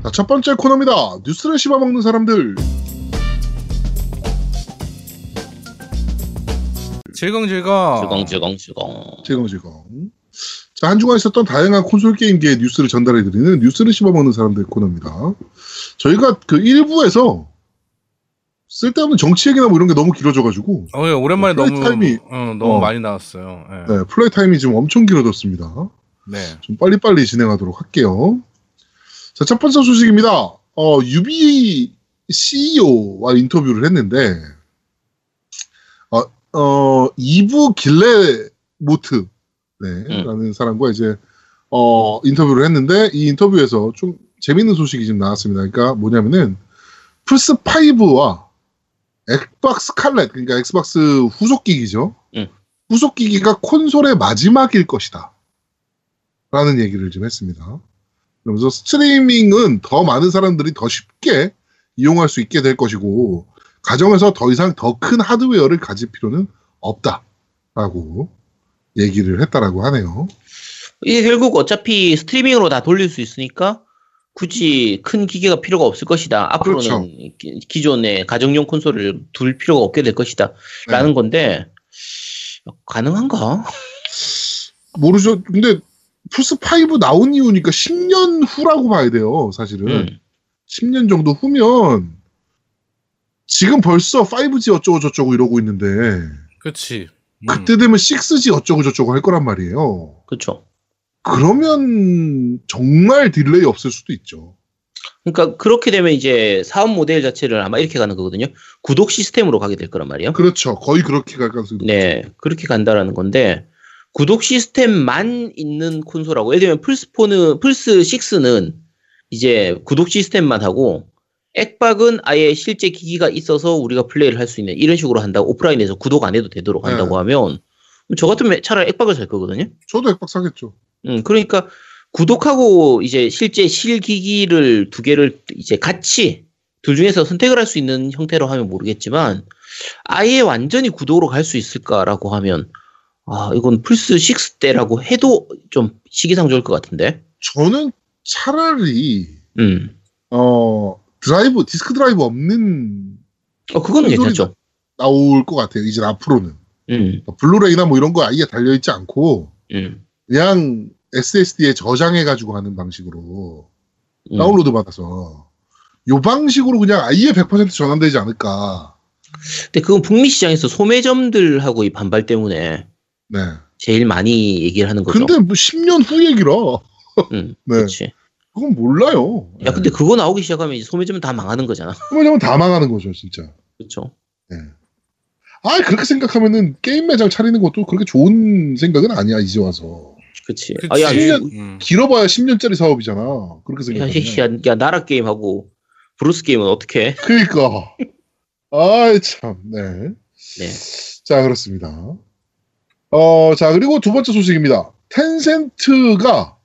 자, 첫 번째 코너입니다. 뉴스를 씹어먹는 사람들. 즐공즐공. 자, 한 주간 있었던 다양한 콘솔 게임계의 뉴스를 전달해드리는 뉴스를 씹어먹는 사람들 코너입니다. 저희가 그 1부에서 쓸데없는 정치 얘기나 뭐 이런 게 너무 길어져가지고 예, 오랜만에 너무 많이 나왔어요. 예. 네, 플레이 타임이 지금 엄청 길어졌습니다. 네, 좀 빨리빨리 진행하도록 할게요. 자, 첫 번째 소식입니다. UB CEO와 인터뷰를 했는데 이브 길레모트 라는 사람과 이제 인터뷰를 했는데, 이 인터뷰에서 좀 재밌는 소식이 지금 나왔습니다. 그러니까 뭐냐면은 플스5와 엑박스 스칼렛, 그러니까 엑스박스 후속기기죠. 후속기기가 콘솔의 마지막일 것이다 라는 얘기를 좀 했습니다. 그러면서 스트리밍은 더 많은 사람들이 더 쉽게 이용할 수 있게 될 것이고, 가정에서 더 이상 더 큰 하드웨어를 가질 필요는 없다 라고 얘기를 했다라고 하네요. 이게 결국 어차피 스트리밍으로 다 돌릴 수 있으니까 굳이 큰 기계가 필요가 없을 것이다. 앞으로는 그렇죠. 기존의 가정용 콘솔을 둘 필요가 없게 될 것이다 라는 건데, 가능한가? 모르죠. 근데 플스5 나온 이유니까 10년 후라고 봐야 돼요. 사실은 10년 정도 후면 지금 벌써 5G 어쩌고저쩌고 이러고 있는데, 그렇지. 그때 되면 6G 어쩌고저쩌고 할 거란 말이에요. 그렇죠. 그러면 정말 딜레이 없을 수도 있죠. 그러니까 그렇게 되면 이제 사업 모델 자체를 아마 이렇게 가는 거거든요. 구독 시스템으로 가게 될 거란 말이에요. 그렇죠. 거의 그렇게 갈 가능성이 높죠. 네, 그렇게 간다라는 건데, 구독 시스템만 있는 콘솔하고, 예를 들면 플스6는 이제 구독 시스템만 하고, 액박은 아예 실제 기기가 있어서 우리가 플레이를 할 수 있는, 이런 식으로 한다고, 오프라인에서 구독 안 해도 되도록 한다고 하면, 저 같으면 차라리 액박을 살 거거든요. 저도 액박 사겠죠. 그러니까 구독하고 이제 실제 실기기를 두 개를 이제 같이 둘 중에서 선택을 할 수 있는 형태로 하면 모르겠지만, 아예 완전히 구독으로 갈 수 있을까라고 하면, 아, 이건 플스6 때라고 해도 좀 시기상조일 것 같은데. 저는 차라리 디스크 드라이브 없는 그건 괜찮죠. 나올 것 같아요. 이제 앞으로는 블루레이나 뭐 이런 거 아예 달려있지 않고 그냥 SSD에 저장해가지고 하는 방식으로 다운로드 받아서 이 방식으로 그냥 아예 100% 전환되지 않을까. 근데 그건 북미 시장에서 소매점들하고 이 반발 때문에 제일 많이 얘기를 하는 거죠. 근데 뭐 10년 후 얘기라. 그렇지. 그건 몰라요. 야, 근데 그거 나오기 시작하면 이제 소매점은 다 망하는 거잖아. 소매점은 다 망하는 거죠, 진짜. 그렇죠. 아, 그렇게 생각하면은 게임 매장 차리는 것도 그렇게 좋은 생각은 아니야, 이제 와서. 그렇지. 아, 야, 10년, 길어봐야 10년짜리 사업이잖아. 그렇게 생각하면. 야, 나라 게임하고 브루스 게임은 어떻게 해? 그러니까. 아이, 참. 네. 자, 그렇습니다. 자, 그리고 두 번째 소식입니다. 텐센트가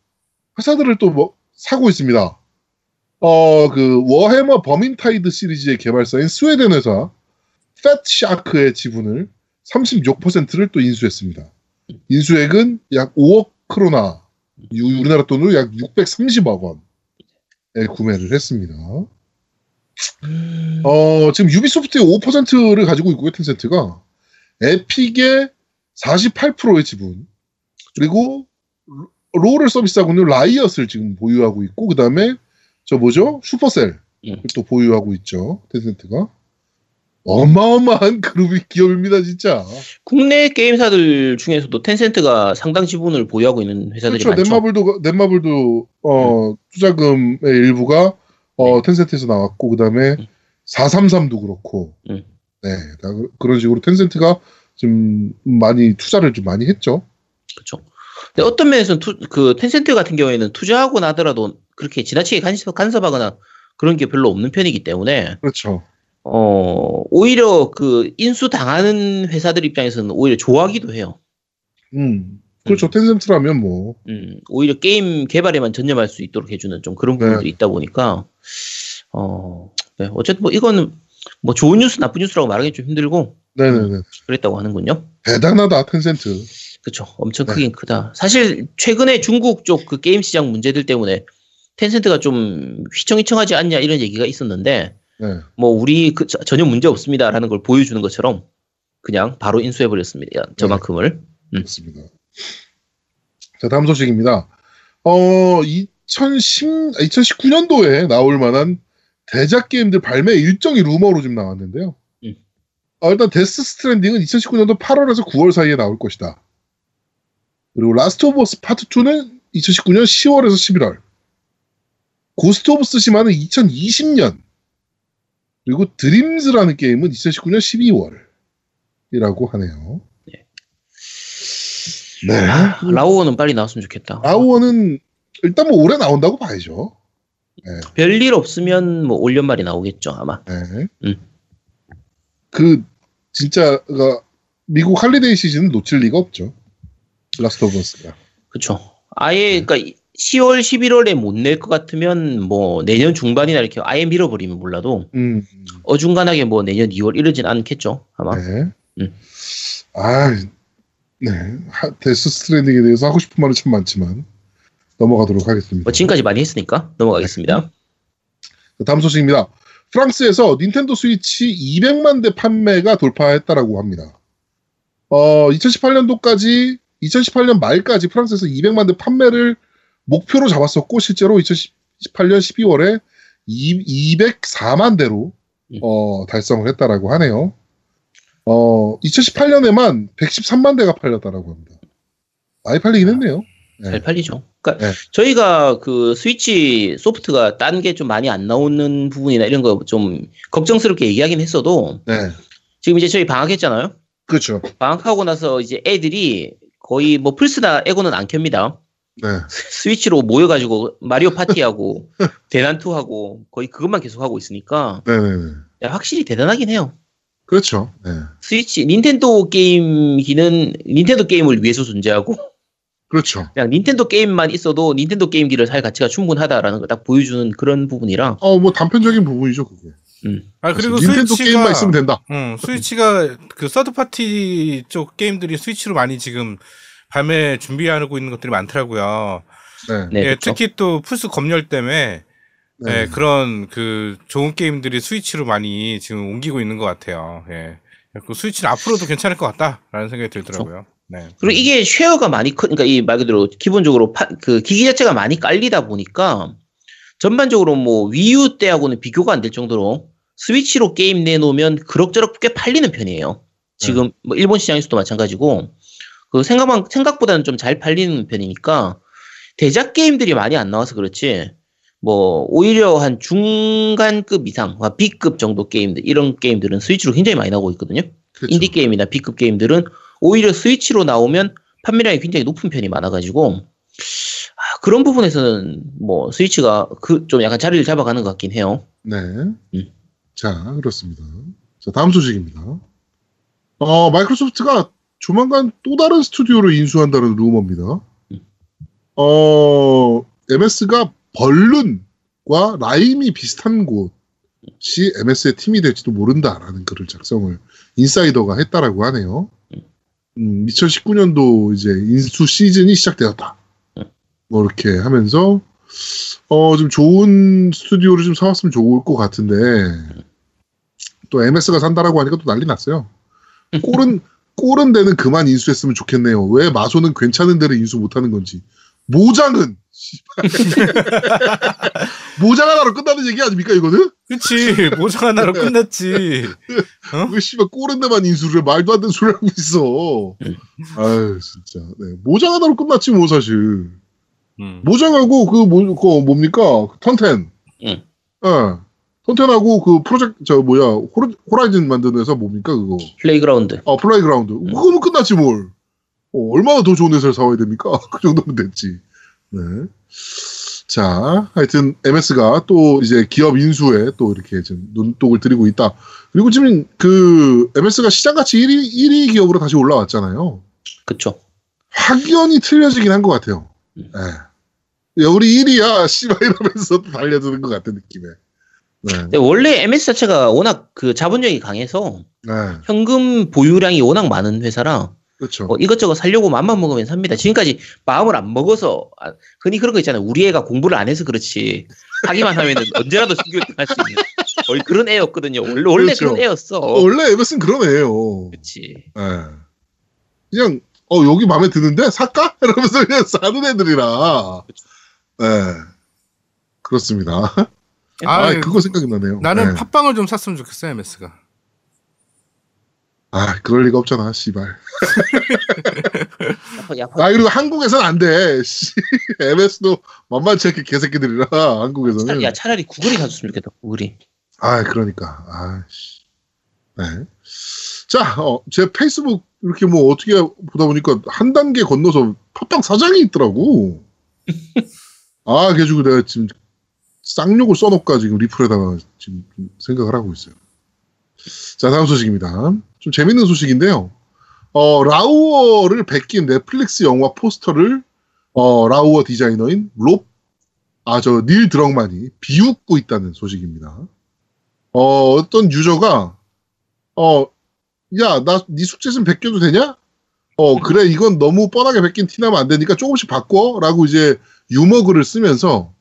회사들을 또 사고 있습니다. 그 워해머 버민타이드 시리즈의 개발사인 스웨덴 회사 팻샤크의 지분을 36%를 또 인수했습니다. 인수액은 약 5억 크로나, 우리나라 돈으로 약 630억 원에 구매를 했습니다. 지금 유비소프트의 5%를 가지고 있고요, 텐센트가. 에픽의 48%의 지분, 그리고 롤을 서비스하고 있는 라이엇을 지금 보유하고 있고, 그 다음에 저 뭐죠? 슈퍼셀을 또 보유하고 있죠, 텐센트가. 어마어마한 그룹이 기업입니다, 진짜. 국내 게임사들 중에서도 텐센트가 상당 지분을 보유하고 있는 회사들이 많죠. 그렇죠. 넷마블도 투자금의 일부가 텐센트에서 나왔고, 그 다음에 433도 그렇고, 그런 식으로 텐센트가 좀 많이 투자를 좀 많이 했죠. 그렇죠. 근데 어떤 면에서는 그 텐센트 같은 경우에는 투자하고 나더라도 그렇게 지나치게 간섭하거나 그런 게 별로 없는 편이기 때문에. 그렇죠. 오히려 그 인수당하는 회사들 입장에서는 오히려 좋아하기도 해요. 그렇죠. 텐센트라면 뭐. 오히려 게임 개발에만 전념할 수 있도록 해주는 좀 그런 부분도 있다 보니까. 어쨌든 뭐 이거는 뭐 좋은 뉴스, 나쁜 뉴스라고 말하기 좀 힘들고. 네네네. 그랬다고 하는군요. 대단하다, 텐센트. 그렇죠. 엄청 크긴 크다. 사실 최근에 중국 쪽 그 게임 시장 문제들 때문에 텐센트가 좀 휘청휘청하지 않냐 이런 얘기가 있었는데 네. 뭐 우리 그 전혀 문제 없습니다라는 걸 보여주는 것처럼 그냥 바로 인수해 버렸습니다. 저만큼을. 네. 그렇습니다. 자 다음 소식입니다. 2019년도에 나올 만한 대작 게임들 발매 일정이 루머로 지금 나왔는데요. 일단 데스 스트랜딩은 2019년도 8월에서 9월 사이에 나올 것이다. 그리고 라스트 오브 어스 파트 2는 2019년 10월에서 11월. 고스트 오브 스시마는 2020년. 그리고 드림즈라는 게임은 2019년 12월이라고 하네요. 네. 아, 라우어는 빨리 나왔으면 좋겠다. 라우어는 일단 뭐 올해 나온다고 봐야죠. 네. 별일 없으면 뭐 올 연말에 나오겠죠 아마. 네. 그 진짜 미국 할리데이 시즌은 놓칠 리가 없죠. 라스트 오브 어스가. 그렇죠. 아예 네. 그러니까 10월, 11월에 못 낼 것 같으면 뭐 내년 중반이나 이렇게 아예 밀어버리면 몰라도 어중간하게 뭐 내년 2월 이러진 않겠죠 아마. 네. 아, 네. 데스 스트랜딩에 대해서 하고 싶은 말은 참 많지만 넘어가도록 하겠습니다. 뭐 지금까지 많이 했으니까 넘어가겠습니다. 네. 다음 소식입니다. 프랑스에서 닌텐도 스위치 200만 대 판매가 돌파했다라고 합니다. 2018년 말까지 프랑스에서 200만 대 판매를 목표로 잡았었고 실제로 2018년 12월에 204만 대로 달성을 했다라고 하네요. 2018년에만 113만 대가 팔렸다라고 합니다. 많이 팔리긴 했네요. 네. 잘 팔리죠. 그러니까 네. 저희가 그 스위치 소프트가 딴 게 좀 많이 안 나오는 부분이나 이런 거 좀 걱정스럽게 얘기하긴 했어도 네. 지금 이제 저희 방학했잖아요. 그렇죠. 방학하고 나서 이제 애들이 거의 뭐 플스나 에고는 안 켭니다. 네. 스위치로 모여가지고 마리오 파티하고 대난투하고 거의 그것만 계속하고 있으니까 네네네. 확실히 대단하긴 해요. 그렇죠. 네. 스위치 닌텐도 게임기는 닌텐도 게임을 위해서 존재하고 그렇죠. 그냥 닌텐도 게임만 있어도 닌텐도 게임기를 살 가치가 충분하다라는 걸 딱 보여주는 그런 부분이라. 뭐 단편적인 부분이죠 그게. 아 그리고 닌텐도 스위치가, 게임만 있으면 된다. 스위치가 그 서드 파티 쪽 게임들이 스위치로 많이 지금 발매 준비하고 있는 것들이 많더라고요. 네. 네, 예, 특히 또 플스 검열 때문에 네. 예, 그런 그 좋은 게임들이 스위치로 많이 지금 옮기고 있는 것 같아요. 예. 그 스위치는 앞으로도 괜찮을 것 같다라는 생각이 들더라고요. 그렇죠. 네. 그리고 이게 쉐어가 많이 그러니까 이 말 그대로 기본적으로 그 기기 자체가 많이 깔리다 보니까 전반적으로 뭐 위유 때하고는 비교가 안 될 정도로 스위치로 게임 내놓으면 그럭저럭 꽤 팔리는 편이에요. 지금 뭐 일본 시장에서도 마찬가지고 그 생각보다는 좀 잘 팔리는 편이니까 대작 게임들이 많이 안 나와서 그렇지 뭐 오히려 한 중간급 이상, B급 정도 게임들 이런 게임들은 스위치로 굉장히 많이 나오고 있거든요. 그렇죠. 인디 게임이나 B급 게임들은 오히려 스위치로 나오면 판매량이 굉장히 높은 편이 많아가지고 그런 부분에서는 뭐 스위치가 그 좀 약간 자리를 잡아가는 것 같긴 해요. 네. 자 그렇습니다. 자 다음 소식입니다. 마이크로소프트가 조만간 또 다른 스튜디오를 인수한다는 루머입니다. MS가 벌룬과 라임이 비슷한 곳이 MS의 팀이 될지도 모른다라는 글을 작성을 인사이더가 했다라고 하네요. 2019년도 이제 인수 시즌이 시작되었다. 뭐 이렇게 하면서 좀 좋은 스튜디오를 좀 사왔으면 좋을 것 같은데 또 MS가 산다라고 하니까 또 난리 났어요. 꼴은 데는 그만 인수했으면 좋겠네요. 왜 마소는 괜찮은 데를 인수 못하는 건지. 모장은 모장 하나로 끝나는 얘기 아닙니까 이거는? 그치 모장 하나로 끝났지. 왜 씨발 꼬른 데만 인수를 해? 말도 안 되는 소리 하고 있어. 아유 진짜. 네. 모장 하나로 끝났지 뭐 사실. 모장하고 뭡니까 턴텐. 예. 턴텐하고 그 프로젝트 호라이즌 만드는 회사 뭡니까 그거. 플레이그라운드. 플레이그라운드. 그거는 끝났지 뭘. 얼마나 더 좋은 회사를 사와야 됩니까? 그 정도면 됐지. 네. 자, 하여튼 MS가 또 이제 기업 인수에 또 이렇게 지금 눈독을 들이고 있다. 그리고 지금 그 MS가 시장 가치 1위 기업으로 다시 올라왔잖아요. 그렇죠. 확연히 틀려지긴 한 것 같아요. 네. 야, 우리 1위야, 씨발 이러면서 달려드는 것 같은 느낌에. 네. 근데 원래 MS 자체가 워낙 그 자본력이 강해서 네. 현금 보유량이 워낙 많은 회사라. 그렇죠. 뭐 이것저것 사려고 마음만 먹으면 삽니다. 지금까지 마음을 안 먹어서, 흔히 그런 거 있잖아요. 우리 애가 공부를 안 해서 그렇지. 하기만 하면 언제라도 신규를 할 수 있는. 그런 애였거든요. 원래 그렇죠. 그런 애였어. 원래 에버슨 그런 애예요. 그렇지. 네. 그냥 여기 마음에 드는데 살까? 이러면서 그냥 사는 애들이라. 그렇죠. 네. 그렇습니다. 그거 생각이 나네요. 나는 네. 팟빵을 좀 샀으면 좋겠어요, MS가. 그럴 리가 없잖아, 씨발. 그리고 한국에서는 안 돼. MS도 만만치 않게 개새끼들이라, 한국에서는. 차라리 구글이 가줬으면 좋겠다, 구글이. 그러니까. 네. 자, 제 페이스북 이렇게 뭐 어떻게 보다 보니까 한 단계 건너서 팟빵 사장이 있더라고. 그래가지고 내가 지금 쌍욕을 써놓을까 지금 리플에다가 지금 생각을 하고 있어요. 자, 다음 소식입니다. 좀 재밌는 소식인데요. 라우어를 베낀 넷플릭스 영화 포스터를 라우어 디자이너인 닐 드럭만이 비웃고 있다는 소식입니다. 어떤 유저가 야, 나 네 숙제 좀 베껴도 되냐? 그래, 이건 너무 뻔하게 베낀 티나면 안 되니까 조금씩 바꿔 라고 이제 유머 글을 쓰면서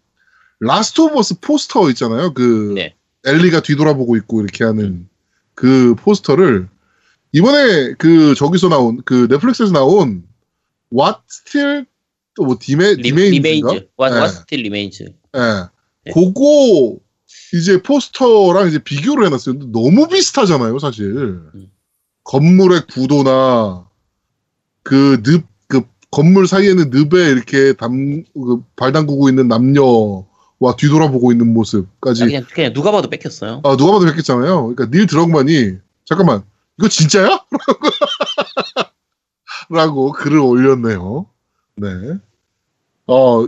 라스트 오브 어스 포스터 있잖아요. 네. 엘리가 뒤돌아보고 있고 이렇게 하는 그 포스터를 이번에 저기서 나온 넷플릭스에서 나온 What Still 또 뭐 Remains What Still Remains 그거 이제 포스터랑 이제 비교를 해놨어요. 근데 너무 비슷하잖아요, 사실. 건물의 구도나 그 건물 사이에는 늪에 이렇게 발 담그고 있는 남녀 와 뒤돌아보고 있는 모습까지 그냥 누가 봐도 뺏겼어요. 누가 봐도 뺏겼잖아요. 그러니까 닐 드럭만이 잠깐만 이거 진짜야? 라고 글을 올렸네요. 네.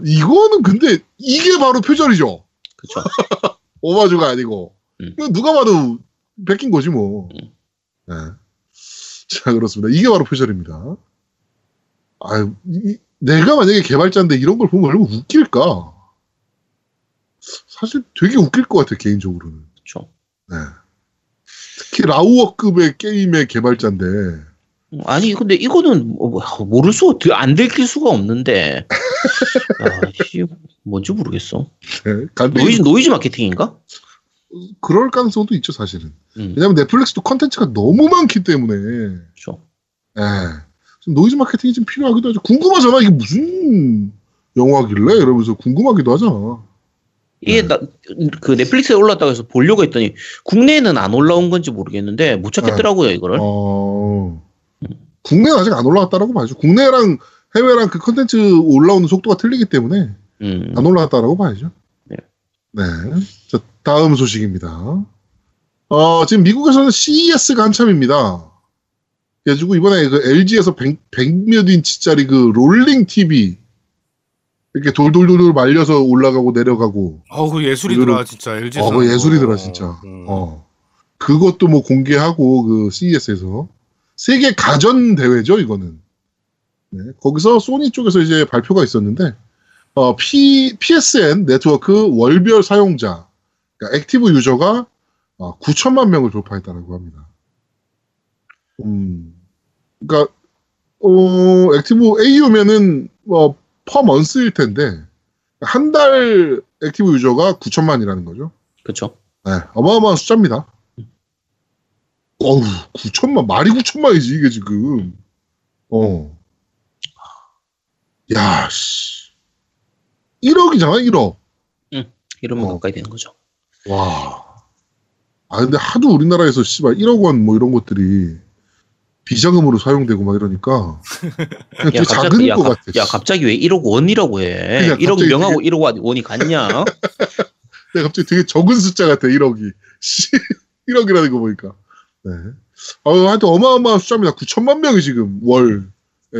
이거는 근데 이게 바로 표절이죠. 그렇죠. 오마주가 아니고 이거 누가 봐도 뺏긴 거지 뭐. 네. 자, 그렇습니다. 이게 바로 표절입니다. 내가 만약에 개발자인데 이런 걸 보면 얼마나 웃길까? 사실 되게 웃길 것 같아요, 개인적으로는. 그렇죠. 네. 특히 라우어급의 게임의 개발자인데. 근데 이거는 모를 수가, 안 들킬 수가 없는데. 뭔지 모르겠어. 네, 노이즈 마케팅인가? 그럴 가능성도 있죠, 사실은. 왜냐면 넷플릭스도 컨텐츠가 너무 많기 때문에. 그렇죠. 네. 노이즈 마케팅이 좀 필요하기도 하죠. 궁금하잖아, 이게 무슨 영화길래? 이러면서 궁금하기도 하잖아. 이게 넷플릭스에 올랐다고 해서 보려고 했더니 국내에는 안 올라온 건지 모르겠는데 못 찾겠더라고요, 이거를. 국내는 아직 안 올라왔다라고 봐야죠. 국내랑 해외랑 그 컨텐츠 올라오는 속도가 틀리기 때문에 안 올라왔다라고 봐야죠. 네. 네. 자, 다음 소식입니다. 지금 미국에서는 CES가 한참입니다. 그래가지고 이번에 그 LG에서 100몇 인치짜리 그 롤링 TV 이렇게 돌돌돌돌 말려서 올라가고 내려가고. 그 예술이더라, 진짜. LG에서. 그 예술이더라, 진짜. 그것도 뭐 공개하고, CES에서. 세계 가전대회죠, 이거는. 네. 거기서 소니 쪽에서 이제 발표가 있었는데, PSN 네트워크 월별 사용자, 그러니까 액티브 유저가 9천만 명을 돌파했다라고 합니다. 그러니까, 액티브 AU면은, 퍼먼스일 텐데 한 달 액티브 유저가 9천만이라는 거죠. 그렇죠. 네, 어마어마한 숫자입니다. 어우, 9천만 말이 9천만이지 이게 지금. 야, 씨, 1억이잖아, 1억. 응, 1억만 가까이 되는 거죠. 와, 근데 하도 우리나라에서 씨발 1억 원 뭐 이런 것들이. 비자금으로 사용되고 막 이러니까 되게 작은 것 같아. 야, 갑자기 왜 1억 원이라고 해? 1억 명하고 1억 원이 같냐? 야, 갑자기 되게 적은 숫자 같아, 1억이. 1억이라는 거 보니까. 네. 하여튼 어마어마한 숫자입니다. 9천만 명이 지금 월에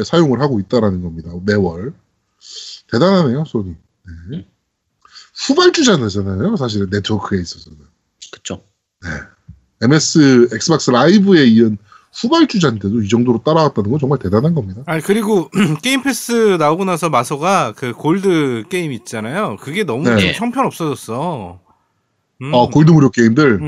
사용을 하고 있다라는 겁니다. 매월. 대단하네요, 소니. 네. 후발주자잖아요, 사실은 네트워크에 있어서는. 그렇죠. 네. MS 엑스박스 라이브에 이은 후발주자인데도 이 정도로 따라왔다는 건 정말 대단한 겁니다. 그리고 게임 패스 나오고 나서 마소가 그 골드 게임 있잖아요. 그게 너무 좀 형편없어졌어. 골드 무료 게임들.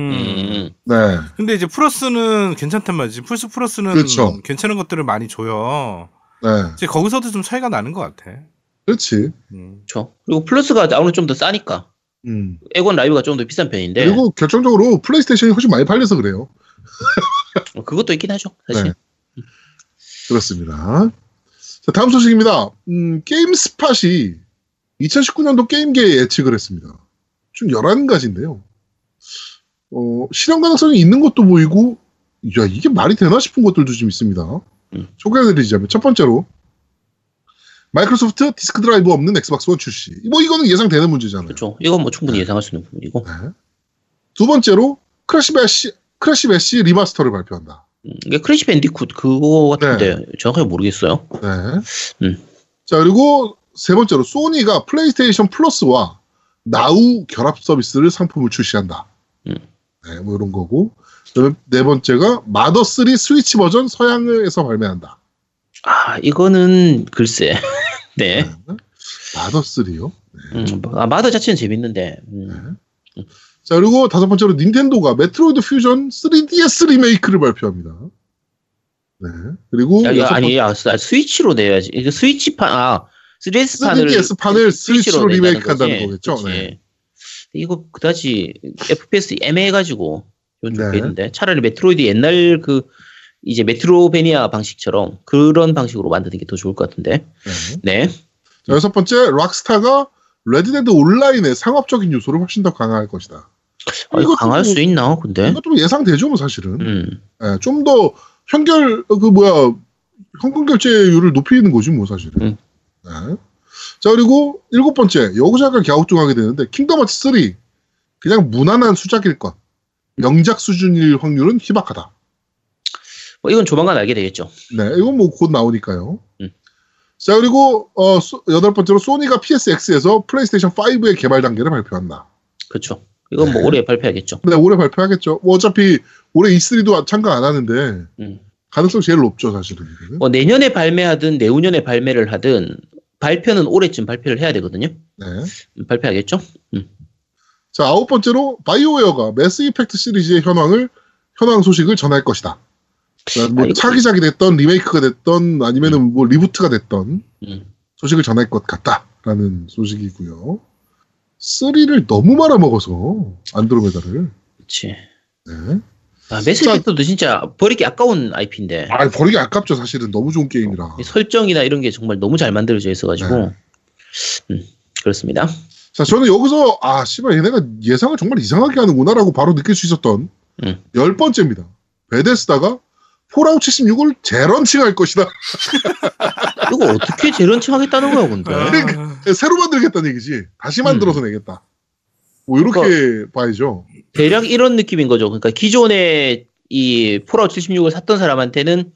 네. 근데 이제 플러스는 괜찮단 말이지. 플스 플러스는 그렇죠. 괜찮은 것들을 많이 줘요. 네. 이제 거기서도 좀 차이가 나는 것 같아. 그렇지. 그렇죠. 그리고 플러스가 아무래도 좀 더 싸니까. 에건 라이브가 좀 더 비싼 편인데. 그리고 결정적으로 플레이스테이션이 훨씬 많이 팔려서 그래요. 그것도 있긴 하죠, 사실. 네. 그렇습니다. 자, 다음 소식입니다. 게임스팟이 2019년도 게임계에 예측을 했습니다. 총 11가지인데요. 실현 가능성이 있는 것도 보이고, 야, 이게 말이 되나 싶은 것들도 좀 있습니다. 소개해드리자면, 첫 번째로, 마이크로소프트 디스크 드라이브 없는 엑스박스 원 출시. 뭐, 이거는 예상되는 문제잖아요. 그렇죠. 이건 뭐 충분히 예상할 수 있는 부분이고. 네. 두 번째로, 크래시 배시 리마스터를 발표한다. 이게 크래시 밴디쿠트 그거 같은데, 네. 정확하게 모르겠어요. 네. 자, 그리고 세 번째로, 소니가 플레이스테이션 플러스와 나우 결합 서비스를 상품을 출시한다. 네, 뭐 이런 거고. 네 번째가 마더 3 스위치 버전 서양에서 발매한다. 아, 이거는 글쎄. 네. 네. 마더 3요? 네. 아, 마더 자체는 재밌는데. 네. 자, 그리고 다섯 번째로 닌텐도가 메트로이드 퓨전 3DS 리메이크를 발표합니다. 네. 그리고 스위치로 내야지. 이거 스위치판 3DS 판을 스위치로 리메이크한다는 거겠죠. 네. 이거 그다지 FPS 애매해가지고 요즘 있는데 네. 차라리 메트로이드 옛날 그 이제 메트로베니아 방식처럼 그런 방식으로 만드는 게 더 좋을 것 같은데. 네. 네. 자, 여섯 번째 락스타가 레드데드 온라인의 상업적인 요소를 훨씬 더 강화할 것이다. 아, 이거 강화할 수 있나? 근데 이것도 예상되죠, 뭐 사실은. 네, 좀 더 현금 결제율을 높이는 거지, 뭐 사실은. 네. 자, 그리고 일곱 번째 여기서 약간 갸우뚱하게 되는데 킹덤 하츠 3 그냥 무난한 수작일 것, 명작 수준일 확률은 희박하다. 뭐 이건 조만간 알게 되겠죠. 네, 이건 뭐 곧 나오니까요. 자, 그리고 여덟 번째로 소니가 PSX에서 플레이스테이션 5의 개발 단계를 발표한다. 그렇죠. 이건 뭐 네. 올해 발표하겠죠. 네, 올해 발표하겠죠. 뭐 어차피 올해 E3도 참가 안 하는데 가능성 제일 높죠, 사실은. 뭐 내년에 발매하든 내후년에 발매를 하든 발표는 올해쯤 발표를 해야 되거든요. 네. 발표하겠죠. 자, 아홉 번째로 바이오웨어가 매스 이펙트 시리즈의 현황 소식을 전할 것이다. 뭐 차기작이 됐던 리메이크가 됐던 아니면은 뭐 리부트가 됐던 소식을 전할 것 같다라는 소식이고요. 3를 너무 말아먹어서 안드로메다를. 그렇지. 네. 아, 매스펙터도 진짜 버리기 아까운 IP인데. 아, 버리기 아깝죠, 사실은. 너무 좋은 게임이라. 설정이나 이런 게 정말 너무 잘 만들어져 있어가지고. 네. 그렇습니다. 자, 저는 여기서 씨발 얘네가 예상을 정말 이상하게 하는구나라고 바로 느낄 수 있었던 10번째입니다. 베데스다가 폴아웃 76을 재런칭할 것이다. 이거 어떻게 재런칭하겠다는 거야, 근데? 그러니까, 새로 만들겠다는 얘기지. 다시 만들어서 내겠다. 뭐 이렇게 그러니까, 봐야죠. 대략 이런 느낌인 거죠. 그러니까 기존에 이 폴아웃 76을 샀던 사람한테는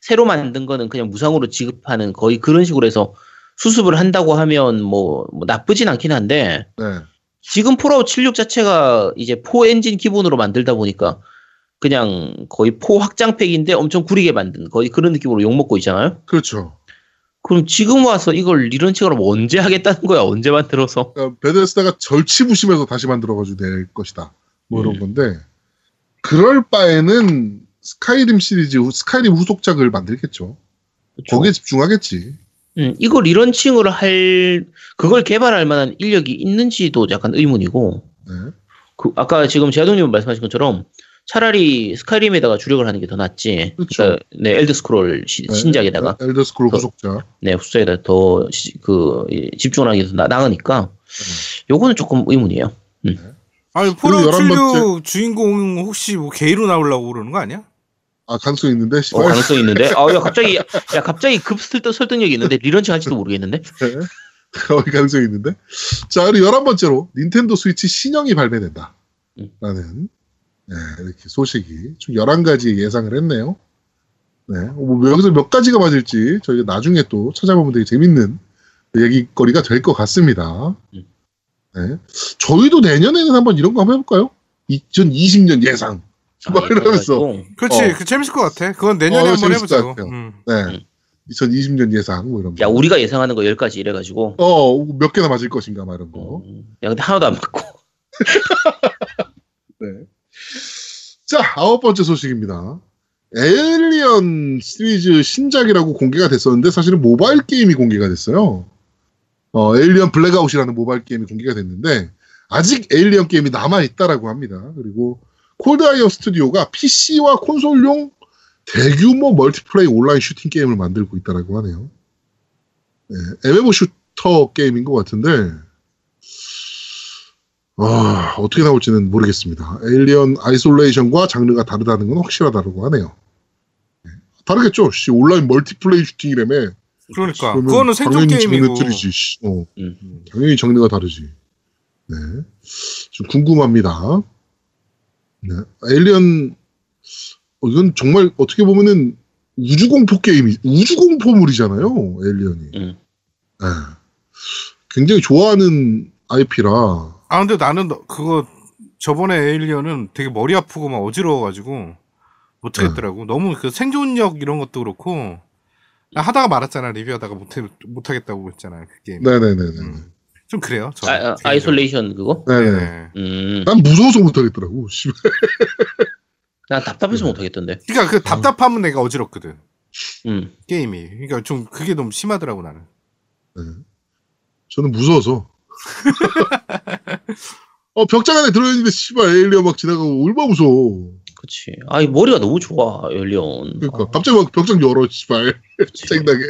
새로 만든 거는 그냥 무상으로 지급하는 거의 그런 식으로 해서 수습을 한다고 하면 뭐 나쁘진 않긴 한데 네. 지금 폴아웃 76 자체가 이제 4 엔진 기본으로 만들다 보니까 그냥 거의 4 확장팩인데 엄청 구리게 만든 거의 그런 느낌으로 욕먹고 있잖아요. 그렇죠. 그럼 지금 와서 이걸 리런칭으로 언제 하겠다는 거야? 언제 만들어서? 그러니까 베데스다가 절치부심해서 다시 만들어가지고 낼 것이다. 뭐 이런 건데 그럴 바에는 스카이림 시리즈, 스카이림 후속작을 만들겠죠. 그렇죠. 거기에 집중하겠지. 이거 리런칭으로 그걸 개발할 만한 인력이 있는지도 약간 의문이고 네. 아까 지금 제아동님 말씀하신 것처럼 차라리 스카이림에다가 주력을 하는 게 더 낫지. 그렇죠. 그러니까 네, 엘더 스크롤 신작에다가 엘더 스크롤 후속작. 네, 후속작에다 더 집중을 하기 위해서 나가니까 요거는 조금 의문이에요. 네. 아니 폴아웃 76 주인공 혹시 뭐 게이로 나오려고 그러는 거 아니야? 아, 가능성 있는데. 가능성 있는데. 야 갑자기 설득력이 있는데 리런칭 할지도 모르겠는데. 네. 가능성 있는데. 자, 그리고 11번째로 닌텐도 스위치 신형이 발매된다. 라는 네, 이렇게 소식이 총 11가지 예상을 했네요. 네, 뭐 여기서 몇 가지가 맞을지 저희가 나중에 또 찾아보면 되게 재밌는 얘기거리가 될 것 같습니다. 네, 저희도 내년에는 한번 이런 거 한번 해볼까요? 2020년 예상. 막 이러면서. 그렇지, 재밌을 것 같아. 그건 내년에 한번 해보자고. 네, 2020년 예상 뭐 이런 거. 야, 우리가 예상하는 거 10가지 이래가지고. 몇 개나 맞을 것인가 막 이런 거. 야, 근데 하나도 안 맞고. 아홉 번째 소식입니다. 에일리언 시리즈 신작이라고 공개가 됐었는데 사실은 모바일 게임이 공개가 됐어요. 에일리언 블랙아웃이라는 모바일 게임이 공개가 됐는데 아직 에일리언 게임이 남아있다라고 합니다. 그리고 콜드아이어 스튜디오가 PC와 콘솔용 대규모 멀티플레이 온라인 슈팅 게임을 만들고 있다라고 하네요. 네, MMO 슈터 게임인 것 같은데 어떻게 나올지는 모르겠습니다. 에일리언 아이솔레이션과 장르가 다르다는 건 확실하다고 하네요. 네, 다르겠죠. 온라인 멀티플레이 슈팅이라며. 그러니까 그거는 생존 게임이고. 당연히 장르가 다르지. 네, 좀 궁금합니다. 네, 에일리언 이건 정말 어떻게 보면은 우주공포 게임이 우주공포물이잖아요. 에일리언이. 네. 굉장히 좋아하는 IP라. 아 근데 나는 그거 저번에 에일리언은 되게 머리 아프고 막 어지러워가지고 못하겠더라고. 네. 너무 그 생존력 이런 것도 그렇고 하다가 말았잖아. 리뷰하다가 못하겠다고 했잖아 그 게임. 네네네네. 좀 그래요. 아이솔레이션 그거? 네네. 난 무서워서 못하겠더라고. 난 답답해서 못하겠던데. 그러니까 그 답답함은 내가 어지럽거든. 게임이. 그러니까 좀 그게 너무 심하더라고 나는. 네. 저는 무서워서. 벽장 안에 들어있는데 씨발 에일리언 막 지나가고 얼마나 무서워. 그렇지. 아이 머리가 너무 좋아 에일리언. 그러니까 갑자기 막 벽장 열어 씨발. 생나게.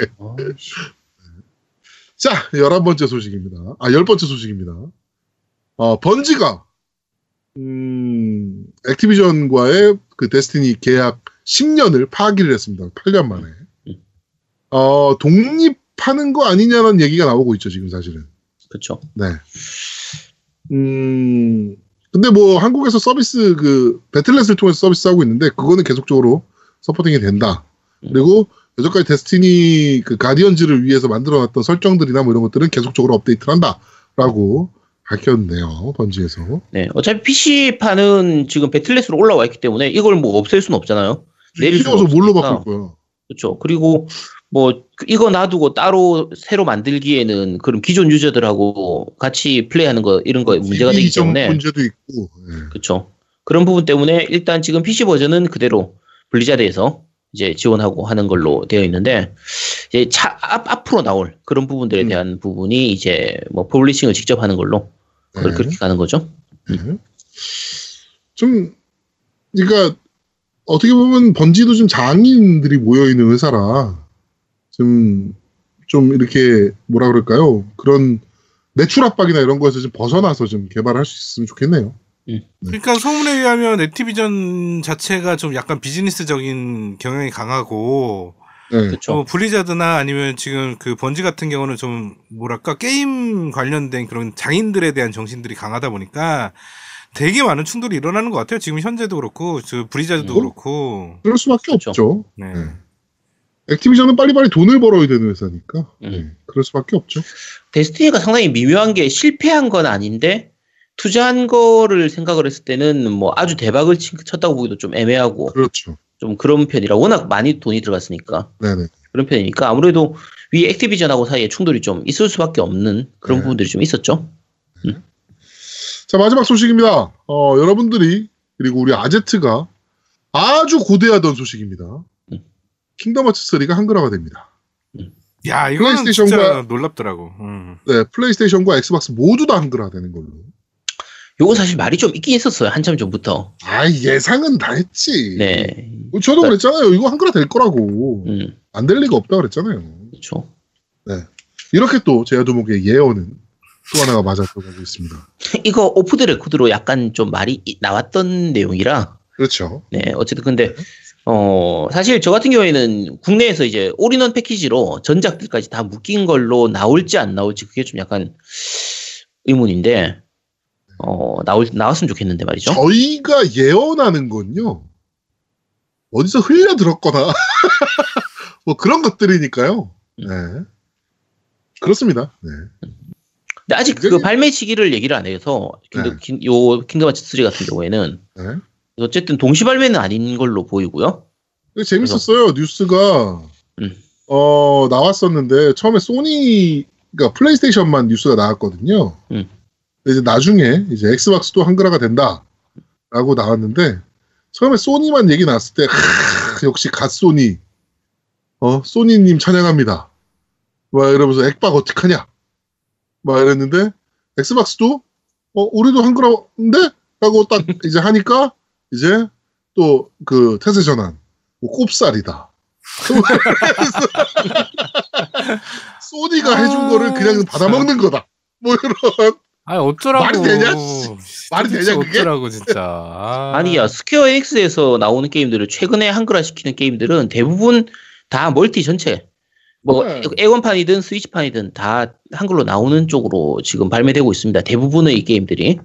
자 11번째 소식입니다. 10번째 소식입니다. 번지가 액티비전과의 그 데스티니 계약 10년을 파기를 했습니다. 8년 만에. 독립하는 거 아니냐는 얘기가 나오고 있죠, 지금 사실은. 그쵸. 네. 근데 뭐 한국에서 서비스 배틀넷을 통해서 서비스하고 있는데, 그거는 계속적으로 서포팅이 된다. 그리고 여전까지 데스티니 가디언즈를 위해서 만들어놨던 설정들이나 뭐 이런 것들은 계속적으로 업데이트를 한다. 라고 밝혔네요. 번지에서. 네, 어차피 PC판은 지금 배틀넷으로 올라와 있기 때문에 이걸 뭐 없앨 수는 없잖아요. 내릴 수는 없으니까. 뭘로 바꿀 거야. 그렇죠. 그리고 뭐 이거 놔두고 따로 새로 만들기에는 그럼 기존 유저들하고 같이 플레이하는 거 이런 거 문제가 되기 때문에. 문제도 있고. 네. 그렇죠. 그런 부분 때문에 일단 지금 PC 버전은 그대로 블리자드에서 이제 지원하고 하는 걸로 되어 있는데, 이제 앞으로 나올 그런 부분들에 대한 부분이 이제 뭐 퍼블리싱을 직접 하는 걸로 그렇게 가는 거죠. 좀, 그러니까 어떻게 보면 번지도 좀 장인들이 모여있는 회사라, 좀 이렇게 뭐라 그럴까요? 그런 매출 압박이나 이런 거에서 좀 벗어나서 좀 개발할 수 있으면 좋겠네요. 그러니까 소문에 의하면 액티비전 자체가 좀 약간 비즈니스적인 경향이 강하고, 블리자드나 아니면 지금 그 번지 같은 경우는 좀 뭐랄까 게임 관련된 그런 장인들에 대한 정신들이 강하다 보니까 되게 많은 충돌이 일어나는 것 같아요. 지금 현재도 그렇고, 저 블리자드도 그렇고. 그럴 수밖에 없죠. 네. 네. 액티비전은 빨리빨리 돈을 벌어야 되는 회사니까. 네. 그럴 수밖에 없죠. 데스티니가 상당히 미묘한 게 실패한 건 아닌데. 투자한 거를 생각을 했을 때는 뭐 아주 대박을 쳤다고 보기도 좀 애매하고. 그렇죠. 좀 그런 편이라 워낙 많이 돈이 들어갔으니까. 네네. 그런 편이니까 아무래도 위 액티비전하고 사이에 충돌이 좀 있을 수밖에 없는 그런 부분들이 좀 있었죠. 네. 자, 마지막 소식입니다. 여러분들이 그리고 우리 아제트가 아주 고대하던 소식입니다. 킹덤 하츠 3가 한글화가 됩니다. 야, 이거는 플레이스테이션과, 진짜 놀랍더라고. 네, 플레이스테이션과 엑스박스 모두 다 한글화 되는 걸로. 요거 사실 말이 좀 있긴 있었어요. 한참 전부터. 예상은 다 했지. 네. 저도 그랬잖아요. 이거 한글화 될 거라고. 안 될 리가 없다 그랬잖아요. 그렇죠. 네. 이렇게 또 제야두목의 예언은 또 하나가 맞아들어가고 있습니다. 이거 오프 더 레코드로 약간 좀 말이 나왔던 내용이라. 그렇죠. 네. 어쨌든 근데 사실 저 같은 경우에는 국내에서 이제 올인원 패키지로 전작들까지 다 묶인 걸로 나올지 안 나올지 그게 좀 약간 의문인데. 나왔으면 좋겠는데 말이죠. 저희가 예언하는 건요, 어디서 흘려들었거나, 뭐 그런 것들이니까요. 네. 그렇습니다. 네. 근데 아직 굉장히... 그 발매 시기를 얘기를 안 해서, 요 킹덤 하츠 3 같은 경우에는, 어쨌든 동시 발매는 아닌 걸로 보이고요. 재밌었어요. 뉴스가, 나왔었는데, 처음에 소니, 그러니까 플레이스테이션만 뉴스가 나왔거든요. 이제 나중에 이제 엑스박스도 한글화가 된다라고 나왔는데 처음에 소니만 얘기 나왔을 때 역시 갓소니 소니님 찬양합니다 막 이러면서 액박 어떡하냐 막 이랬는데 엑스박스도 우리도 한글화인데? 라고 딱 이제 하니까 이제 또 그 태세 전환 꼽살이다 소니가 해준 거를 그냥 받아먹는 거다 뭐 이런 아니 어쩌라고 말이 되냐 그게 어쩌라고 진짜 아니야 스퀘어 에닉스에서 나오는 게임들을 최근에 한글화 시키는 게임들은 대부분 다 멀티 전체 뭐 애원판이든 스위치판이든 다 한글로 나오는 쪽으로 지금 발매되고 있습니다 대부분의 이 게임들이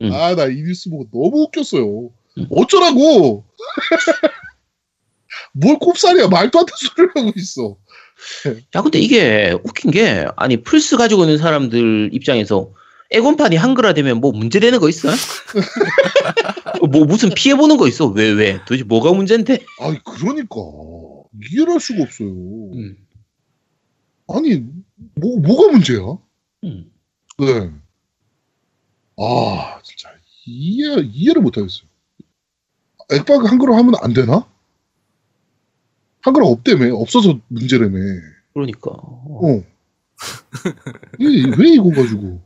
네. 아 나 이 뉴스 보고 너무 웃겼어요 어쩌라고 뭘 곱살이야 말도 안 되는 소리를 하고 있어 야 근데 이게 웃긴 게 아니 플스 가지고 있는 사람들 입장에서 애권판이 한글화되면 뭐 문제되는 거 있어? 뭐 무슨 피해보는 거 있어? 왜? 도대체 뭐가 문제인데? 아니 그러니까 이해할 수가 없어요 아니 뭐가 문제야? 네. 아 진짜 이해를 못하겠어요 액박 한글화 하면 안 되나? 한글화 없대매 없어서 문제라며 그러니까 왜 이거 가지고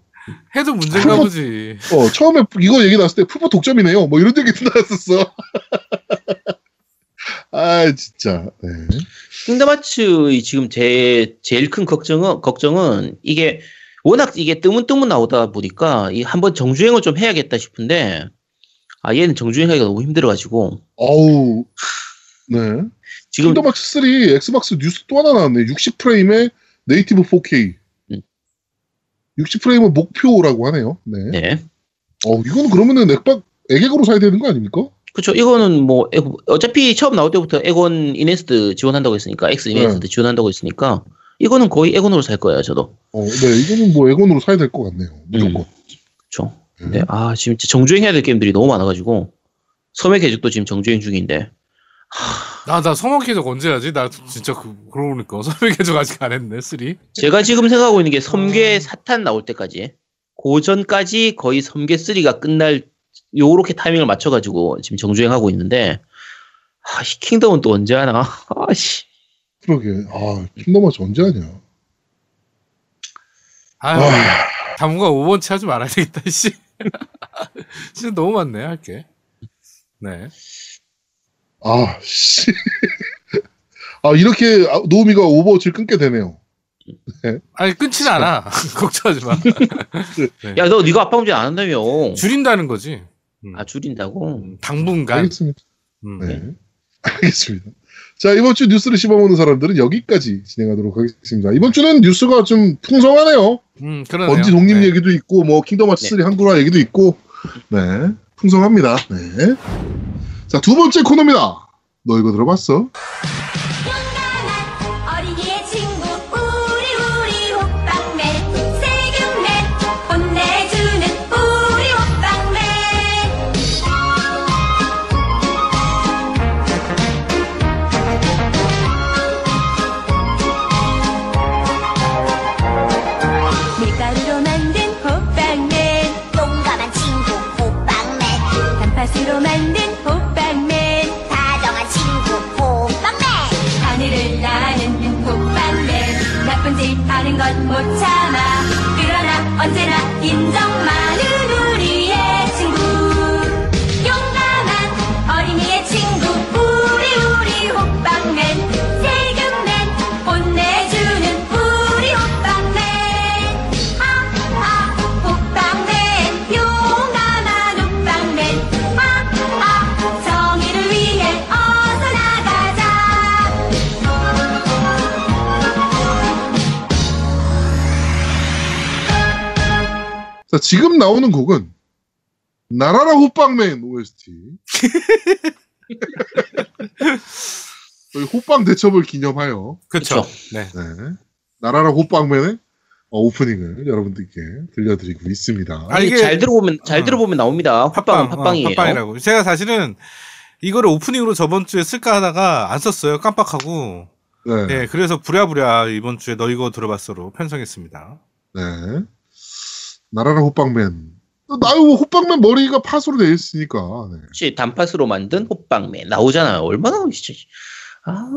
해도 문제인가 보지 처음에 이거 얘기 나왔을 때 풀포 독점이네요 뭐 이런 얘기도 나왔었어 아 진짜 네. 킹덤하츠의 지금 제일 큰 걱정은 이게 워낙 이게 뜨문뜨문 나오다 보니까 이 한번 정주행을 좀 해야겠다 싶은데 아 얘는 정주행하기가 너무 힘들어가지고 어우 네 지금 킹덤하츠 3 엑스박스 뉴스 또 하나 나왔네. 60프레임에 네이티브 4K. 60프레임은 목표라고 하네요. 네. 네. 이거는 그러면은 액으로 사야 되는 거 아닙니까? 그렇죠. 이거는 뭐 어차피 처음 나올 때부터 액원 인핸스드 지원한다고 했으니까 엑스 인핸스드 지원한다고 했으니까 이거는 거의 액원으로 살 거예요, 저도. 네. 이거는 뭐 액원으로 사야 될 것 같네요. 무조건. 그렇죠. 네. 아, 지금 정주행해야 될 게임들이 너무 많아 가지고 섬의 계적도 지금 정주행 중인데. 나 섬의 계적 언제 하지? 나 진짜 그러고 보니까 섬의 계적 아직 안 했네 3. 제가 지금 생각하고 있는 게 섬계 사탄 나올 때까지 고전까지 거의 섬계 3가 끝날 요렇게 타이밍을 맞춰가지고 지금 정주행하고 있는데 이 킹덤은 또 언제 하나? 아씨. 그러게 킹덤은 언제 하냐? 당분간 5번치 하지 말아야 되겠다 씨. 진짜 너무 많네 할게. 네. 씨. 이렇게 노우미가 오버워치를 끊게 되네요. 네. 아니, 끊진 않아. 걱정하지 마. 네. 야, 너 네가 아빠 문제 안 한다며. 줄인다는 거지. 줄인다고? 당분간. 알겠습니다. 네. 알겠습니다. 자, 이번 주 뉴스를 씹어먹는 사람들은 여기까지 진행하도록 하겠습니다. 이번 주는 뉴스가 좀 풍성하네요. 그러네요. 번지 독립 얘기도 있고, 뭐, 킹덤 하츠 3 한글화 얘기도 있고, 네. 풍성합니다. 네. 자, 두 번째 코너입니다. 너 이거 들어봤어? 어린이의 친구 우리 호빵맨 세균맨 혼내주는 우리 호빵맨 밀가루로 만든 호빵맨 용감한 친구 호빵맨 단팥으로 만든 하는 건 못 참아 그러나 언제나 인정만은 우리의 친구 용감한 어린이의 친구 우리 호빵맨 세균맨 혼내주는 우리 호빵맨 호빵맨 용감한 호빵맨 정의를 위해 어서 나가자 자, 지금 나오는 곡은 나라라 호빵맨 OST 저희 호빵 대첩을 기념하여 그렇죠. 네. 네. 나라라 호빵맨의 오프닝을 여러분들께 들려드리고 있습니다. 아니, 이게 잘 들어보면 나옵니다. 팟빵이에요. 팟빵이라고. 제가 사실은 이거를 오프닝으로 저번 주에 쓸까 하다가 안 썼어요. 깜빡하고. 네. 네. 그래서 부랴부랴 이번 주에 너 이거 들어봤어로 편성했습니다. 네. 나라라 호빵맨 나요 호빵맨 머리가 팥으로 되어 있으니까. 네. 그렇지 단팥으로 만든 호빵맨 나오잖아. 얼마나 진짜. 아,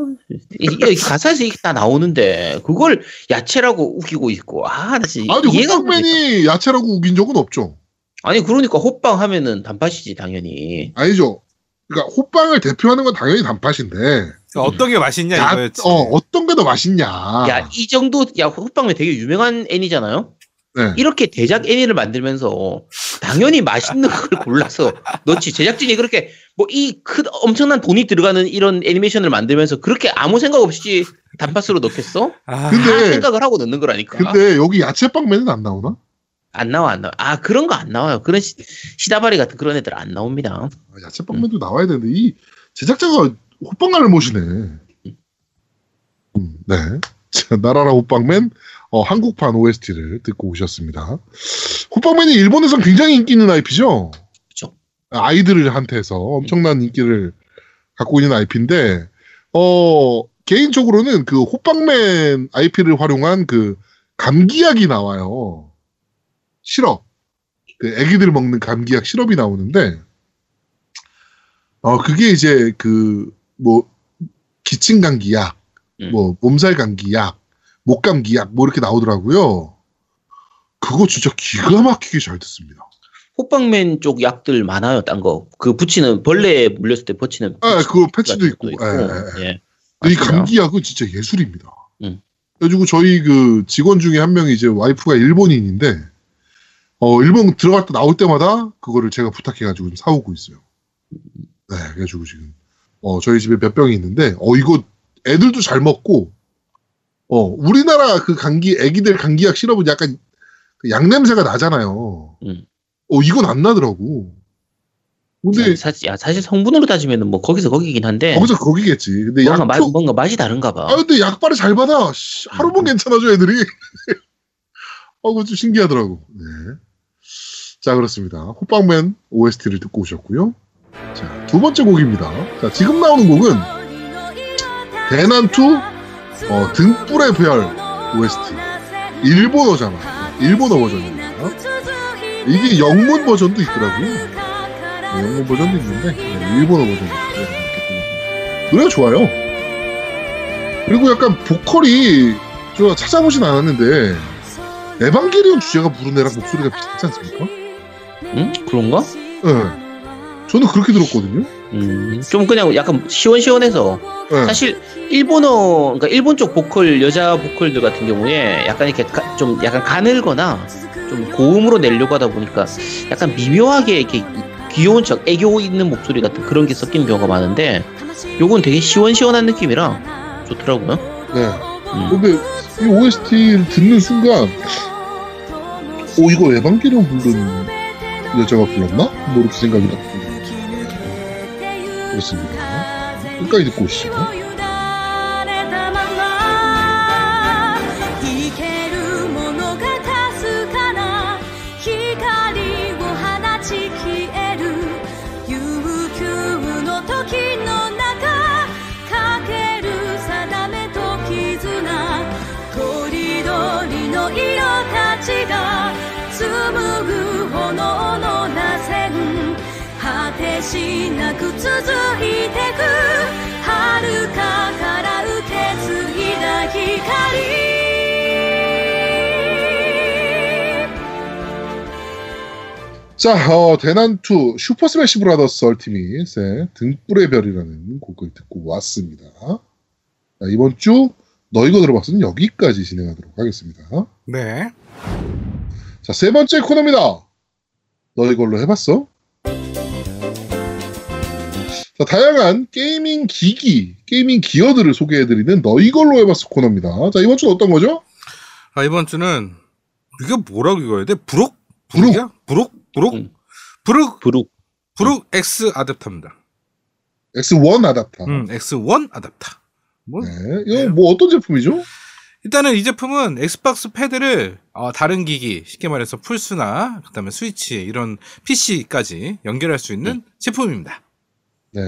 이게 가사에서 이게 다 나오는데 그걸 야채라고 우기고 있고. 아, 나 진짜 아니 호빵맨이 야채라고 우긴 적은 없죠. 아니 그러니까 호빵 하면은 단팥이지 당연히. 아니죠. 그러니까 호빵을 대표하는 건 당연히 단팥인데 어떤 게 맛있냐 야, 이거였지. 어떤 게 더 맛있냐. 야, 이 정도 야 호빵맨 되게 유명한 애니잖아요. 네. 이렇게 대작 애니를 만들면서 당연히 맛있는 걸 골라서 넣지. 제작진이 그렇게 뭐 이 큰 엄청난 돈이 들어가는 이런 애니메이션을 만들면서 그렇게 아무 생각 없이 단팥으로 넣겠어? 아, 근데 생각을 하고 넣는 거라니까. 근데 여기 야채빵맨은 안 나오나? 안 나와. 아 그런 거 안 나와요. 그런 시다바리 같은 그런 애들 안 나옵니다. 야채빵맨도 나와야 되는데 이 제작자가 호빵가를 모시네. 네. 자, 나라라 호빵맨 한국판 OST를 듣고 오셨습니다. 호빵맨이 일본에선 굉장히 인기 있는 IP죠. 그렇죠. 아이들한테서 엄청난 인기를 갖고 있는 IP인데 개인적으로는 그 호빵맨 IP를 활용한 그 감기약이 나와요. 시럽. 그 애기들 먹는 감기약 시럽이 나오는데 그게 이제 그 뭐 기침 감기약, 뭐 몸살 감기약 목감기약 뭐 이렇게 나오더라고요. 그거 진짜 기가 막히게 잘 듣습니다. 호빵맨 쪽 약들 많아요. 딴 거. 그 붙이는 벌레에 물렸을 때 붙이는 그 패치도 있고. 예. 이 감기약은 진짜 예술입니다. 그래가지고 저희 그 직원 중에 한 명이 이제 와이프가 일본인인데 일본 들어갈 때 나올 때마다 그거를 제가 부탁해가지고 좀 사오고 있어요. 네. 그래가지고 지금 저희 집에 몇 병이 있는데 이거 애들도 잘 먹고 우리나라 그 애기들 감기약 시럽은 약간 약 냄새가 나잖아요. 이건 안 나더라고. 근데 사실 성분으로 따지면은 뭐 거기서 거기긴 한데. 거기서 거기겠지. 근데 뭔가 맛이 다른가 봐. 아 근데 약발을 잘 받아. 하루만 괜찮아져 애들이. 그거 좀 신기하더라고. 네. 자 그렇습니다. 호빵맨 OST를 듣고 오셨고요. 자 두 번째 곡입니다. 자 지금 나오는 곡은 대난투. 등불의 별 OST 일본어잖아. 일본어 버전입니다. 이게 영문 버전도 있더라고요. 영문 버전도 있는데 일본어 버전도 있더라고요. 노래가 좋아요. 그리고 약간 보컬이 제가 찾아보진 않았는데 에반게리온 주제가 부른 애랑 목소리가 비슷하지 않습니까? 그런가? 네. 저는 그렇게 들었거든요. 좀 그냥 약간 시원시원해서. 네. 사실 그러니까 일본 쪽 보컬 여자 보컬들 같은 경우에 약간 이렇게 좀 약간 가늘거나 좀 고음으로 내려고 하다 보니까 약간 미묘하게 이렇게 귀여운 척 애교 있는 목소리 같은 그런 게 섞이는 경우가 많은데 요건 되게 시원시원한 느낌이라 좋더라고요. 네. 근데 이 OST를 듣는 순간 이거 에반게리온 부른 여자가 불렀나? 뭐 이렇게 생각이 났고 그렇습니다. 끝까지 듣고 오시죠. 자, 대난투 슈퍼 스매시 브라더스 얼티밋의 등불의 별이라는 곡을 듣고 왔습니다. 자, 이번 주 너 이거 들어봤으면 여기까지 진행하도록 하겠습니다. 네. 자, 세 번째 코너입니다. 너 이걸로 해봤어? 자, 다양한 게이밍 기어들을 소개해드리는 너 이걸로 해봤어 코너입니다. 자, 이번 주는 어떤 거죠? 아, 이번 주는, 이게 뭐라고 읽어야 돼? 브룩 X 아댑터입니다. X1 아댑터. 뭐? 네. 이거 네. 뭐 어떤 제품이죠? 일단은 이 제품은 엑스박스 패드를 다른 기기, 쉽게 말해서 플스나, 그 다음에 스위치, 이런 PC까지 연결할 수 있는 제품입니다. 네.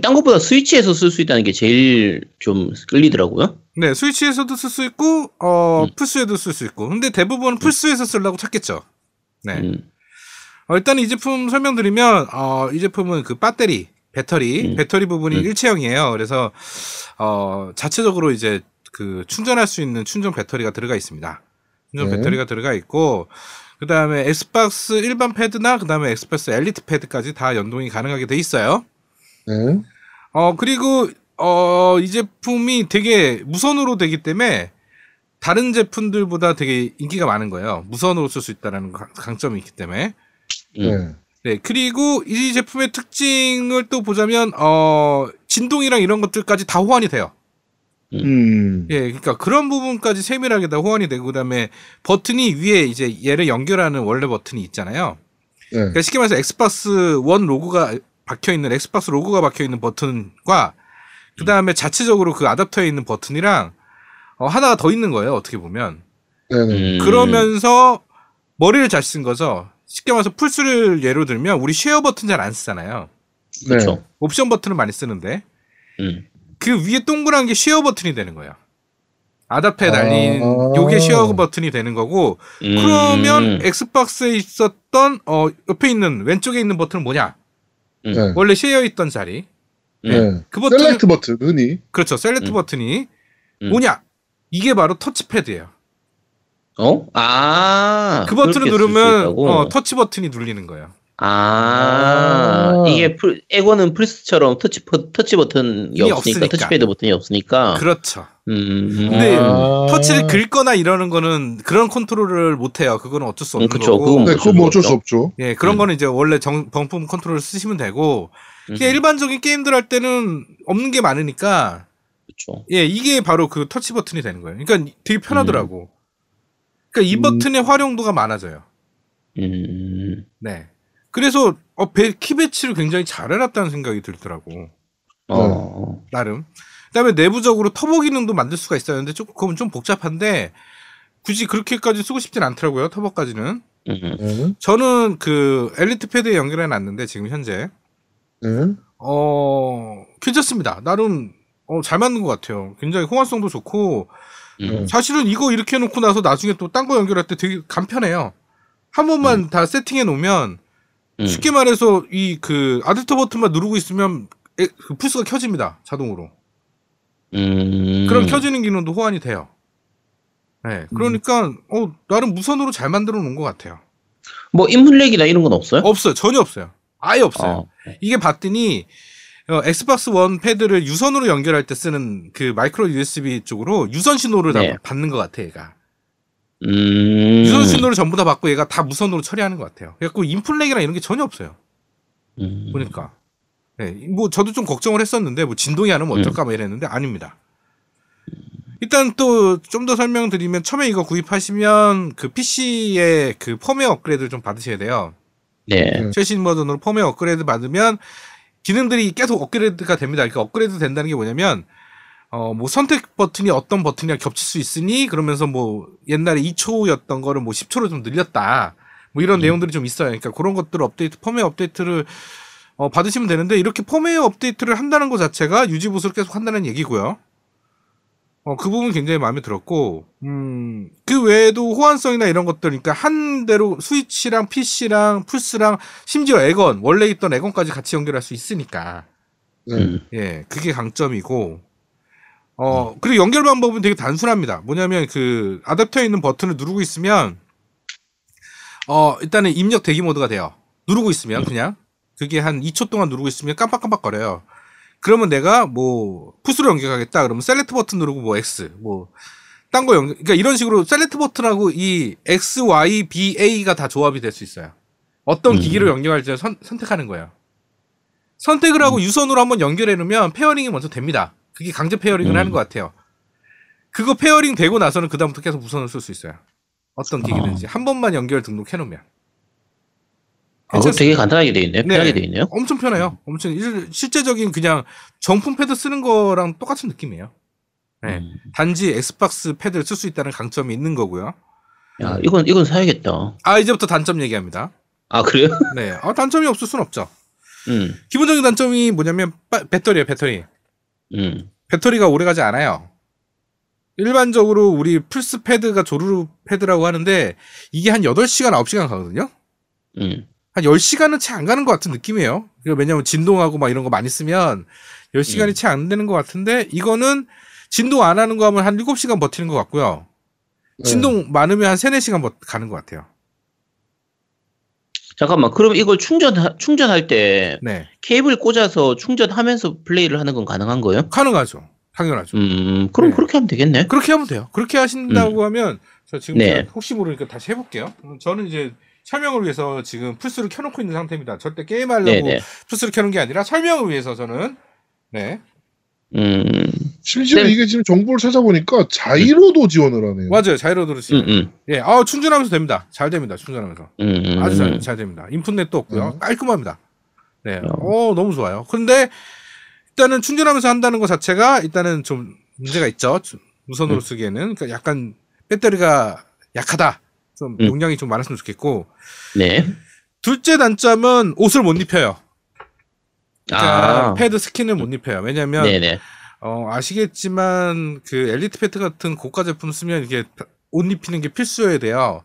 딴 것보다 스위치에서 쓸 수 있다는 게 제일 좀 끌리더라고요. 네, 스위치에서도 쓸 수 있고, 플스에도 쓸 수 있고. 근데 대부분 플스에서 쓰려고 찾겠죠. 네. 일단 이 제품 설명드리면 이 제품은 그 배터리 부분이 일체형이에요. 그래서 자체적으로 이제 그 충전할 수 있는 충전 배터리가 들어가 있습니다. 충전 배터리가 들어가 있고, 그 다음에 엑스박스 일반 패드나 그 다음에 엑스박스 엘리트 패드까지 다 연동이 가능하게 돼 있어요. 그리고 이 제품이 되게 무선으로 되기 때문에 다른 제품들보다 되게 인기가 많은 거예요. 무선으로 쓸 수 있다는 강점이 있기 때문에. 네, 그리고 이 제품의 특징을 또 보자면 진동이랑 이런 것들까지 다 호환이 돼요. 예, 그러니까 그런 부분까지 세밀하게 다 호환이 되고, 그다음에 버튼이 위에 이제 얘를 연결하는 원래 버튼이 있잖아요. 그러니까 쉽게 말해서 엑스박스 1 로고가 박혀 있는 버튼과 그다음에 자체적으로 그 아답터에 있는 버튼이랑 하나가 더 있는 거예요, 어떻게 보면. 그러면서 머리를 잘 쓴 거죠. 쉽게 말해서 플스를 예로 들면 우리 쉐어 버튼 잘 안 쓰잖아요. 그렇죠. 옵션 버튼을 많이 쓰는데 그 위에 동그란 게 쉐어 버튼이 되는 거예요. 아답터에 달린 요게 쉐어 버튼이 되는 거고, 그러면 엑스박스에 있었던 옆에 있는 왼쪽에 있는 버튼은 뭐냐? 원래 쉐어 있던 자리. 그 버튼, 셀렉트 버튼이. 그렇죠. 셀렉트 버튼이 뭐냐? 이게 바로 터치패드예요. 그 버튼을 누르면 터치 버튼이 눌리는 거예요. 이게 에고는 플스처럼 터치 버튼이 없으니까 터치패드 버튼이 없으니까. 그렇죠. 근데 터치를 긁거나 이러는 거는 그런 컨트롤을 못 해요. 그거는 어쩔 수 없는 거고. 네, 그건 어쩔 수 없죠. 예, 그런 거는 이제 원래 정품 컨트롤을 쓰시면 되고, 그냥 일반적인 게임들 할 때는 없는 게 많으니까. 예, 이게 바로 그 터치 버튼이 되는 거예요. 그러니까 되게 편하더라고. 그러니까 이 버튼의 활용도가 많아져요. 네. 그래서 키 배치를 굉장히 잘 해놨다는 생각이 들더라고. 나름. 그다음에 내부적으로 터보 기능도 만들 수가 있어요. 근데 그건 좀 복잡한데 굳이 그렇게까지 쓰고 싶진 않더라고요. 터보까지는. 저는 그 엘리트 패드에 연결해 놨는데 지금 현재. 괜찮습니다. 나름 잘 맞는 것 같아요. 굉장히 호환성도 좋고, 사실은 이거 이렇게 해놓고 나서 나중에 또 딴 거 연결할 때 되게 간편해요. 한 번만 다 세팅해 놓으면, 쉽게 말해서 이 그 아답터 버튼만 누르고 있으면 그 플스가 켜집니다. 자동으로. 그럼 켜지는 기능도 호환이 돼요. 네, 그러니까 나름 무선으로 잘 만들어 놓은 것 같아요. 뭐 인풋렉이나 이런 건 없어요? 없어요. 전혀 없어요. 아예 없어요. 이게 봤더니 엑스박스 1 패드를 유선으로 연결할 때 쓰는 그 마이크로 USB 쪽으로 유선 신호를 다 받는 것 같아, 얘가. 유선 신호를 전부 다 받고 얘가 다 무선으로 처리하는 것 같아요. 그래서 인풋렉이나 이런 게 전혀 없어요. 보니까. 네, 뭐 저도 좀 걱정을 했었는데 뭐 진동이 안 오면 어떨까 막 이랬는데 아닙니다. 일단 또 좀 더 설명드리면 처음에 이거 구입하시면 그 PC의 그 펌웨어 업그레이드를 좀 받으셔야 돼요. 최신 버전으로 펌웨어 업그레이드 받으면 기능들이 계속 업그레이드가 됩니다. 그러니까 업그레이드 된다는 게 뭐냐면, 뭐 선택 버튼이 어떤 버튼이랑 겹칠 수 있으니, 그러면서 뭐 옛날에 2초였던 거를 뭐 10초로 좀 늘렸다. 뭐 이런 내용들이 좀 있어요. 그러니까 그런 것들을 펌웨어 업데이트를 받으시면 되는데, 이렇게 펌웨어 업데이트를 한다는 것 자체가 유지보수를 계속 한다는 얘기고요. 그 부분 굉장히 마음에 들었고, 그 외에도 호환성이나 이런 것들, 그러니까 한 대로 스위치랑 PC랑 플스랑 심지어 에건, 원래 있던 에건까지 같이 연결할 수 있으니까. 예, 그게 강점이고, 그리고 연결 방법은 되게 단순합니다. 뭐냐면 그 아답터에 있는 버튼을 누르고 있으면, 일단은 입력 대기 모드가 돼요. 누르고 있으면 그냥. 그게 한 2초 동안 누르고 있으면 깜빡깜빡거려요. 그러면 내가 뭐 푸스로 연결하겠다. 그러면 셀렉트 버튼 누르고 뭐 X 뭐 딴 거 연결. 그러니까 이런 식으로 셀렉트 버튼하고 이 X, Y, B, A가 다 조합이 될 수 있어요. 어떤 기기로 연결할지 선택하는 거예요. 선택을 하고 유선으로 한번 연결해 놓으면 페어링이 먼저 됩니다. 그게 강제 페어링을 하는 것 같아요. 그거 페어링 되고 나서는 그 다음부터 계속 무선을 쓸 수 있어요. 어떤 기기든지 한 번만 연결 등록해 놓으면. 되게 간단하게 돼 있네요. 편하게 돼 있네요. 엄청 편해요. 엄청 실제적인 그냥 정품 패드 쓰는 거랑 똑같은 느낌이에요. 네. 단지 엑스박스 패드를 쓸 수 있다는 강점이 있는 거고요. 야, 이건 사야겠다. 이제부터 단점 얘기합니다. 그래요? 네. 단점이 없을 순 없죠. 기본적인 단점이 뭐냐면 배터리예요, 배터리. 배터리가 오래가지 않아요. 일반적으로 우리 플스 패드가 조르르 패드라고 하는데 이게 한 8시간, 9시간 가거든요. 한 10시간은 채 안 가는 것 같은 느낌이에요. 왜냐면 진동하고 막 이런 거 많이 쓰면 10시간이 채 안 되는 것 같은데, 이거는 진동 안 하는 거 하면 한 7시간 버티는 것 같고요. 진동 많으면 한 3-4시간 가는 것 같아요. 잠깐만, 그럼 이걸 충전할 때 네. 케이블 꽂아서 충전하면서 플레이를 하는 건 가능한 거예요? 가능하죠. 당연하죠. 그럼 네. 그렇게 하면 되겠네. 그렇게 하면 돼요. 그렇게 하신다고 하면 저 지금 네. 혹시 모르니까 다시 해볼게요. 저는 이제 설명을 위해서 지금 플스를 켜놓고 있는 상태입니다. 절대 게임하려고 네네. 플스를 켜는 게 아니라 설명을 위해서 저는 네. 심지어 네. 이게 지금 정보를 찾아보니까 자이로도 지원을 하네요. 맞아요, 자이로도 지원. 예, 아 충전하면서 됩니다. 잘 됩니다, 충전하면서. 아주 잘 됩니다. 인풋넷도 없고요, 깔끔합니다. 네, 너무 좋아요. 근데 일단은 충전하면서 한다는 것 자체가 일단은 좀 문제가 있죠. 무선으로 쓰기에는 그러니까 약간 배터리가 약하다. 좀 용량이 좀 많았으면 좋겠고. 네. 둘째 단점은 옷을 못 입혀요. 그러니까 패드 스킨을 못 입혀요. 왜냐면 네네. 아시겠지만 그 엘리트 패드 같은 고가 제품 쓰면 이게 옷 입히는 게 필수여야 돼요.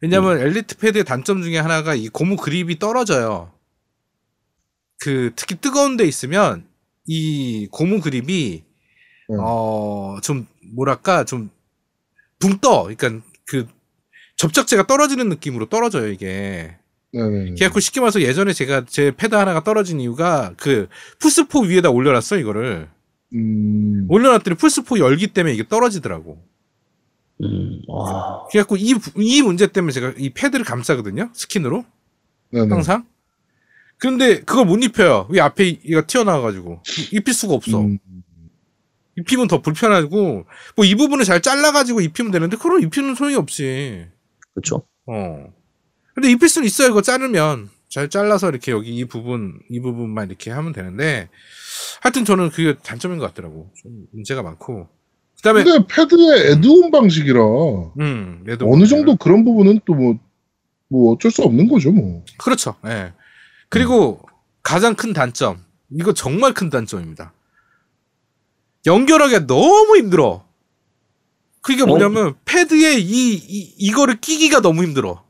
왜냐면 엘리트 패드의 단점 중에 하나가 이 고무 그립이 떨어져요. 그 특히 뜨거운 데 있으면 이 고무 그립이 좀 뭐랄까 좀 붕 떠. 그러니까 그 접착제가 떨어지는 느낌으로 떨어져요, 이게. 그래갖고 쉽게 말해서 예전에 제가 제 패드 하나가 떨어진 이유가 그 플스4 위에다 올려놨어, 이거를. 올려놨더니 플스4 열기 때문에 이게 떨어지더라고. 그래갖고 이 문제 때문에 제가 이 패드를 감싸거든요, 스킨으로. 항상. 근데 그걸 못 입혀요. 위 앞에 이가 튀어나와가지고. 입힐 수가 없어. 입히면 더 불편하고, 뭐 이 부분을 잘 잘라가지고 입히면 되는데, 그럼 입히는 소용이 없지. 그쵸. 근데 입힐 수는 있어요, 이거 자르면. 잘 잘라서 이렇게 여기 이 부분만 이렇게 하면 되는데, 하여튼 저는 그게 단점인 것 같더라고. 좀 문제가 많고. 그 다음에. 근데 패드의 애드온 방식이라. 애드온 어느 정도 그런 부분은 또 뭐 어쩔 수 없는 거죠, 뭐. 그렇죠. 예. 그리고 가장 큰 단점. 이거 정말 큰 단점입니다. 연결하기가 너무 힘들어. 그게 뭐냐면 패드에 이거를 끼기가 너무 힘들어.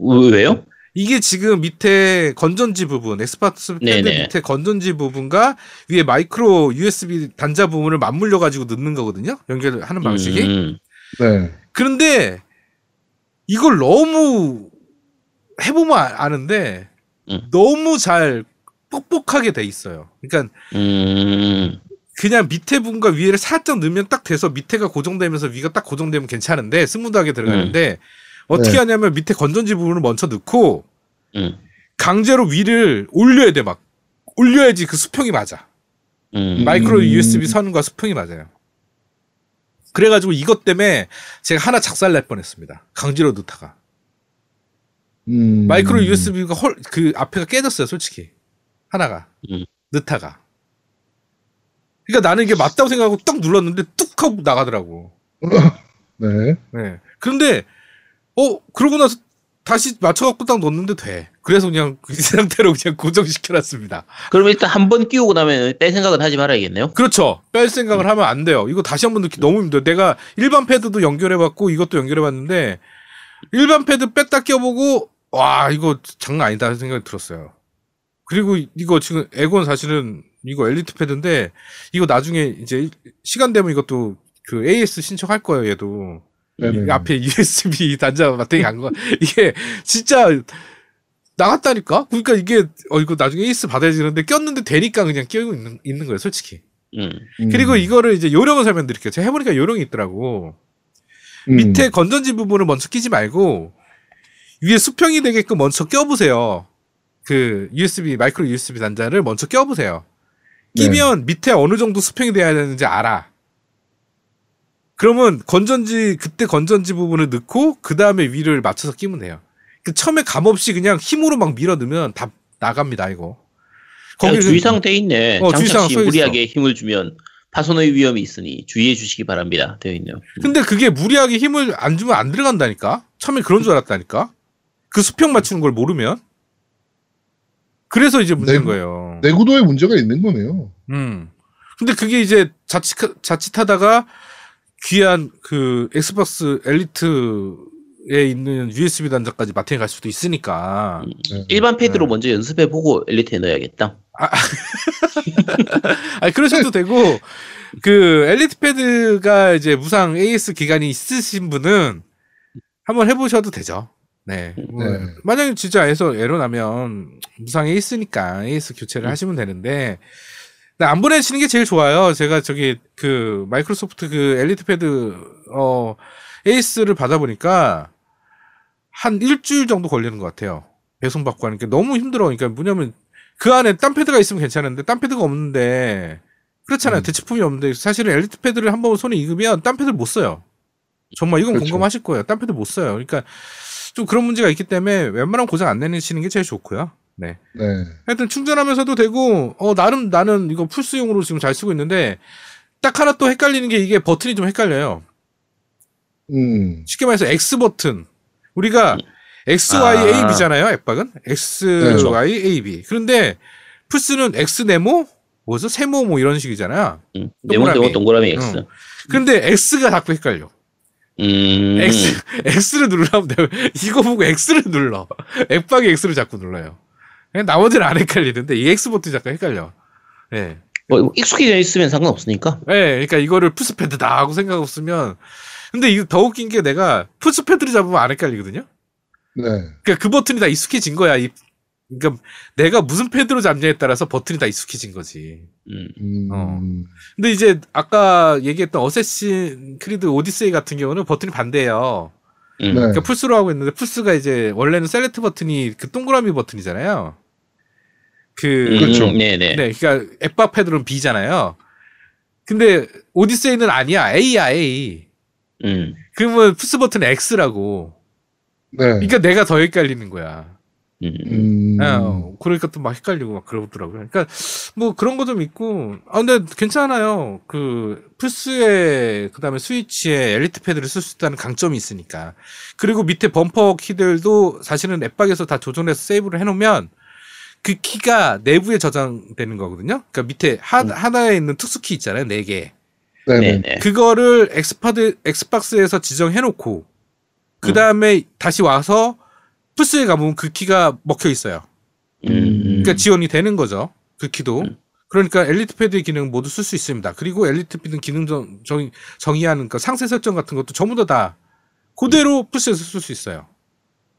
왜요? 이게 지금 밑에 건전지 부분, 엑스박스 패드 네네. 밑에 건전지 부분과 위에 마이크로 USB 단자 부분을 맞물려 가지고 넣는 거거든요. 연결하는 방식이. 네. 그런데 이걸 너무 해보면 아는데 너무 잘 뻑뻑하게 돼 있어요. 그러니까. 그냥 밑에 부분과 위에를 살짝 넣으면 딱 돼서 밑에가 고정되면서 위가 딱 고정되면 괜찮은데 스무드하게 들어가는데 어떻게 네. 하냐면 밑에 건전지 부분을 먼저 넣고 강제로 위를 올려야 돼. 막 올려야지 그 수평이 맞아. 마이크로 USB 선과 수평이 맞아요. 그래가지고 이것 때문에 제가 하나 작살 날 뻔했습니다. 강제로 넣다가 마이크로 USB가 그 앞에가 깨졌어요. 솔직히 하나가 넣다가. 그러니까 나는 이게 맞다고 생각하고 딱 눌렀는데 뚝 하고 나가더라고. 네. 네. 그런데 그러고 나서 다시 맞춰갖고 딱 넣었는데 돼. 그래서 그냥 이 상태로 그냥 고정시켜놨습니다. 그럼 일단 한 번 끼우고 나면 뺄 생각은 하지 말아야겠네요. 그렇죠. 뺄 생각을 하면 안 돼요. 이거 다시 한 번 넣기 너무 힘들어요. 내가 일반 패드도 연결해봤고 이것도 연결해봤는데 일반 패드 뺐다 껴보고 와 이거 장난 아니다 생각이 들었어요. 그리고 이거 지금 에곤 사실은 이거 엘리트 패드인데 이거 나중에 이제 시간 되면 이것도 그 AS 신청할 거예요. 얘도 앞에 USB 단자 마탱이 안 거. 이게 진짜 나갔다니까. 그러니까 이게 이거 나중에 AS 받아야지는데 꼈는데 되니까 그냥 끼고 있는 거예요. 솔직히. 그리고 이거를 이제 요령을 설명드릴게요. 제가 해보니까 요령이 있더라고. 밑에 건전지 부분을 먼저 끼지 말고 위에 수평이 되게끔 먼저 껴보세요. 그 USB 마이크로 USB 단자를 먼저 껴보세요. 끼면 밑에 어느 정도 수평이 돼야 되는지 알아. 그러면 그때 건전지 부분을 넣고 그 다음에 위를 맞춰서 끼면 돼요. 그러니까 처음에 감 없이 그냥 힘으로 막 밀어 넣으면 다 나갑니다. 이거. 거기 주의사항 돼 있네. 장착 시 무리하게 힘을 주면 파손의 위험이 있으니 주의해 주시기 바랍니다. 되어 있네요. 근데 그게 무리하게 힘을 안 주면 안 들어간다니까. 처음에 그런 줄 알았다니까. 그 수평 맞추는 걸 모르면. 그래서 이제 문제인 거예요. 내구도에 문제가 있는 거네요. 근데 그게 이제 자칫하다가 귀한 그 엑스박스 엘리트 있는 USB 단자까지 마트에 갈 수도 있으니까 일반 패드로 먼저 연습해보고 엘리트에 넣어야겠다. 아니 그러셔도 되고 그 엘리트 패드가 이제 무상 AS 기간이 있으신 분은 한번 해보셔도 되죠. 네. 만약에 진짜 에러 나면 무상 AS니까 AS 교체를 하시면 되는데 안 보내시는 게 제일 좋아요. 제가 저기 그 마이크로소프트 그 엘리트 패드 AS를 받아보니까 한 일주일 정도 걸리는 것 같아요. 배송받고 하니까 너무 힘들어. 그러니까 뭐냐면 그 안에 딴 패드가 있으면 괜찮은데 딴 패드가 없는데 그렇잖아요. 대체품이 없는데 사실은 엘리트 패드를 한번 손에 익으면 딴 패드를 못 써요. 정말 이건 그렇죠. 공감하실 거예요. 딴 패드 못 써요. 그러니까 좀 그런 문제가 있기 때문에 웬만하면 고장 안 내시는 게 제일 좋고요. 네. 네. 하여튼 충전하면서도 되고 나름 나는 이거 풀스용으로 지금 잘 쓰고 있는데 딱 하나 또 헷갈리는 게 이게 버튼이 좀 헷갈려요. 쉽게 말해서 X 버튼. 우리가 X, Y, A, B잖아요. 앱박은 X, 그렇죠. Y, A, B. 그런데 플스는 X 네모, 뭐죠? 세모 뭐 이런 식이잖아요. 네모, 네모, 동그라미 X. 그런데 X가 자꾸 헷갈려. X를 누르라면 돼요. 이거 보고 X를 눌러. 앱박이 X를 자꾸 눌러요. 나머지는 안 헷갈리는데 이 X 버튼이 자꾸 헷갈려. 네. 뭐 익숙해져 있으면 상관없으니까. 네, 그러니까 이거를 푸스패드다 하고 생각 없으면. 근데 이거 더 웃긴 게 내가 푸스패드를 잡으면 안 헷갈리거든요. 네. 그러니까 그 버튼이 다 익숙해진 거야. 그러니까 내가 무슨 패드로 잡냐에 따라서 버튼이 다 익숙해진 거지. 근데 이제 아까 얘기했던 어쌔신 크리드 오디세이 같은 경우는 버튼이 반대예요. 그러니까 풀스로 하고 있는데 풀스가 이제 원래는 셀렉트 버튼이 그 동그라미 버튼이잖아요. 그렇죠. 네네. 네, 그러니까 앱박 패드로는 B잖아요. 근데 오디세이는 아니야. A야 A. 그러면 풀스 버튼은 X라고. 네. 그러니까 내가 더 헷갈리는 거야. 그러니까 또 막 헷갈리고 막 그러더라고요. 그러니까 뭐 그런 거 좀 있고. 아 근데 괜찮아요. 그 플스에 그다음에 스위치에 엘리트 패드를 쓸 수 있다는 강점이 있으니까. 그리고 밑에 범퍼 키들도 사실은 앱박에서 다 조정해서 세이브를 해놓으면 그 키가 내부에 저장되는 거거든요. 그러니까 밑에 하나에 있는 특수 키 있잖아요, 4개. 네네. 그거를 엑스박스에서 지정해놓고 그 다음에 다시 와서 플스에 가보면 그 키가 먹혀 있어요. 그러니까 지원이 되는 거죠. 그 키도. 그러니까 엘리트 패드의 기능 모두 쓸 수 있습니다. 그리고 엘리트 패드 기능 정의하는 그 상세 설정 같은 것도 전부 다 그대로 플스에서 쓸 수 있어요.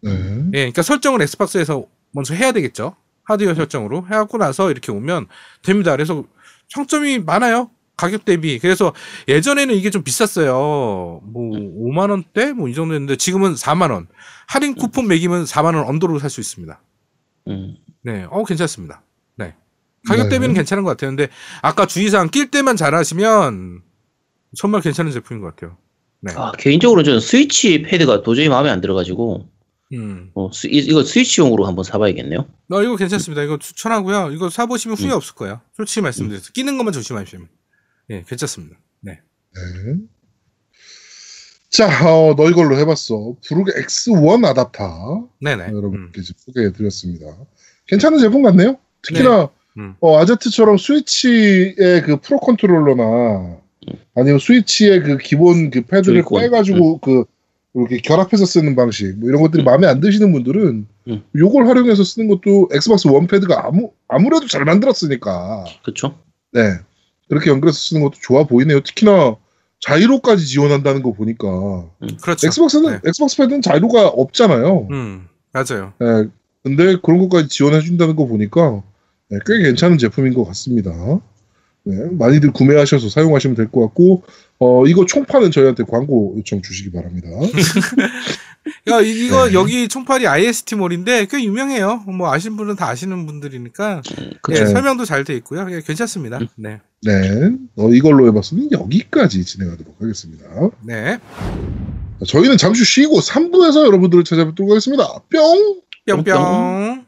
예, 그러니까 설정을 엑스박스에서 먼저 해야 되겠죠. 하드웨어 설정으로 해갖고 나서 이렇게 오면 됩니다. 그래서 장점이 많아요. 가격 대비. 그래서 예전에는 이게 좀 비쌌어요. 뭐 5만 원대 뭐 이 정도였는데 지금은 4만 원. 할인 쿠폰 매기면 4만 원 언더로 살 수 있습니다. 네, 괜찮습니다. 네, 가격 대비는 괜찮은 것 같아요. 근데 아까 주의사항 낄 때만 잘하시면 정말 괜찮은 제품인 것 같아요. 네. 아 개인적으로 저는 스위치 패드가 도저히 마음에 안 들어가지고. 이거 스위치용으로 한번 사봐야겠네요. 이거 괜찮습니다. 이거 추천하고요. 이거 사보시면 후회 없을 거예요. 솔직히 말씀드려서 끼는 것만 조심하시면. 예, 괜찮습니다. 네. 네. 자, 너 이걸로 해봤어. 브룩 X1 아답터. 네네. 여러분께 소개해드렸습니다. 괜찮은 제품 같네요. 특히나, 네. 아제트처럼 스위치의 그 프로 컨트롤러나 아니면 스위치의 그 기본 그 패드를 빼가지고 이렇게 결합해서 쓰는 방식, 뭐 이런 것들이 마음에 안 드시는 분들은 요걸 활용해서 쓰는 것도 엑스박스 원 패드가 아무래도 잘 만들었으니까. 그쵸. 네. 그렇게 연결해서 쓰는 것도 좋아 보이네요. 특히나 자이로까지 지원한다는 거 보니까. 그렇죠. 엑스박스 패드는 자이로가 없잖아요. 맞아요. 네, 근데 그런 것까지 지원해준다는 거 보니까 꽤 괜찮은 제품인 것 같습니다. 네, 많이들 구매하셔서 사용하시면 될 것 같고, 이거 총판은 저희한테 광고 요청 주시기 바랍니다. 야, 이거 여기 총팔이 IST몰인데 꽤 유명해요. 뭐 아시는 분은 다 아시는 분들이니까. 예, 설명도 잘 돼 있고요. 예, 괜찮습니다. 네. 네. 이걸로 해봤으면 여기까지 진행하도록 하겠습니다. 네. 저희는 잠시 쉬고 3부에서 여러분들을 찾아뵙도록 하겠습니다. 뿅! 뿅뿅!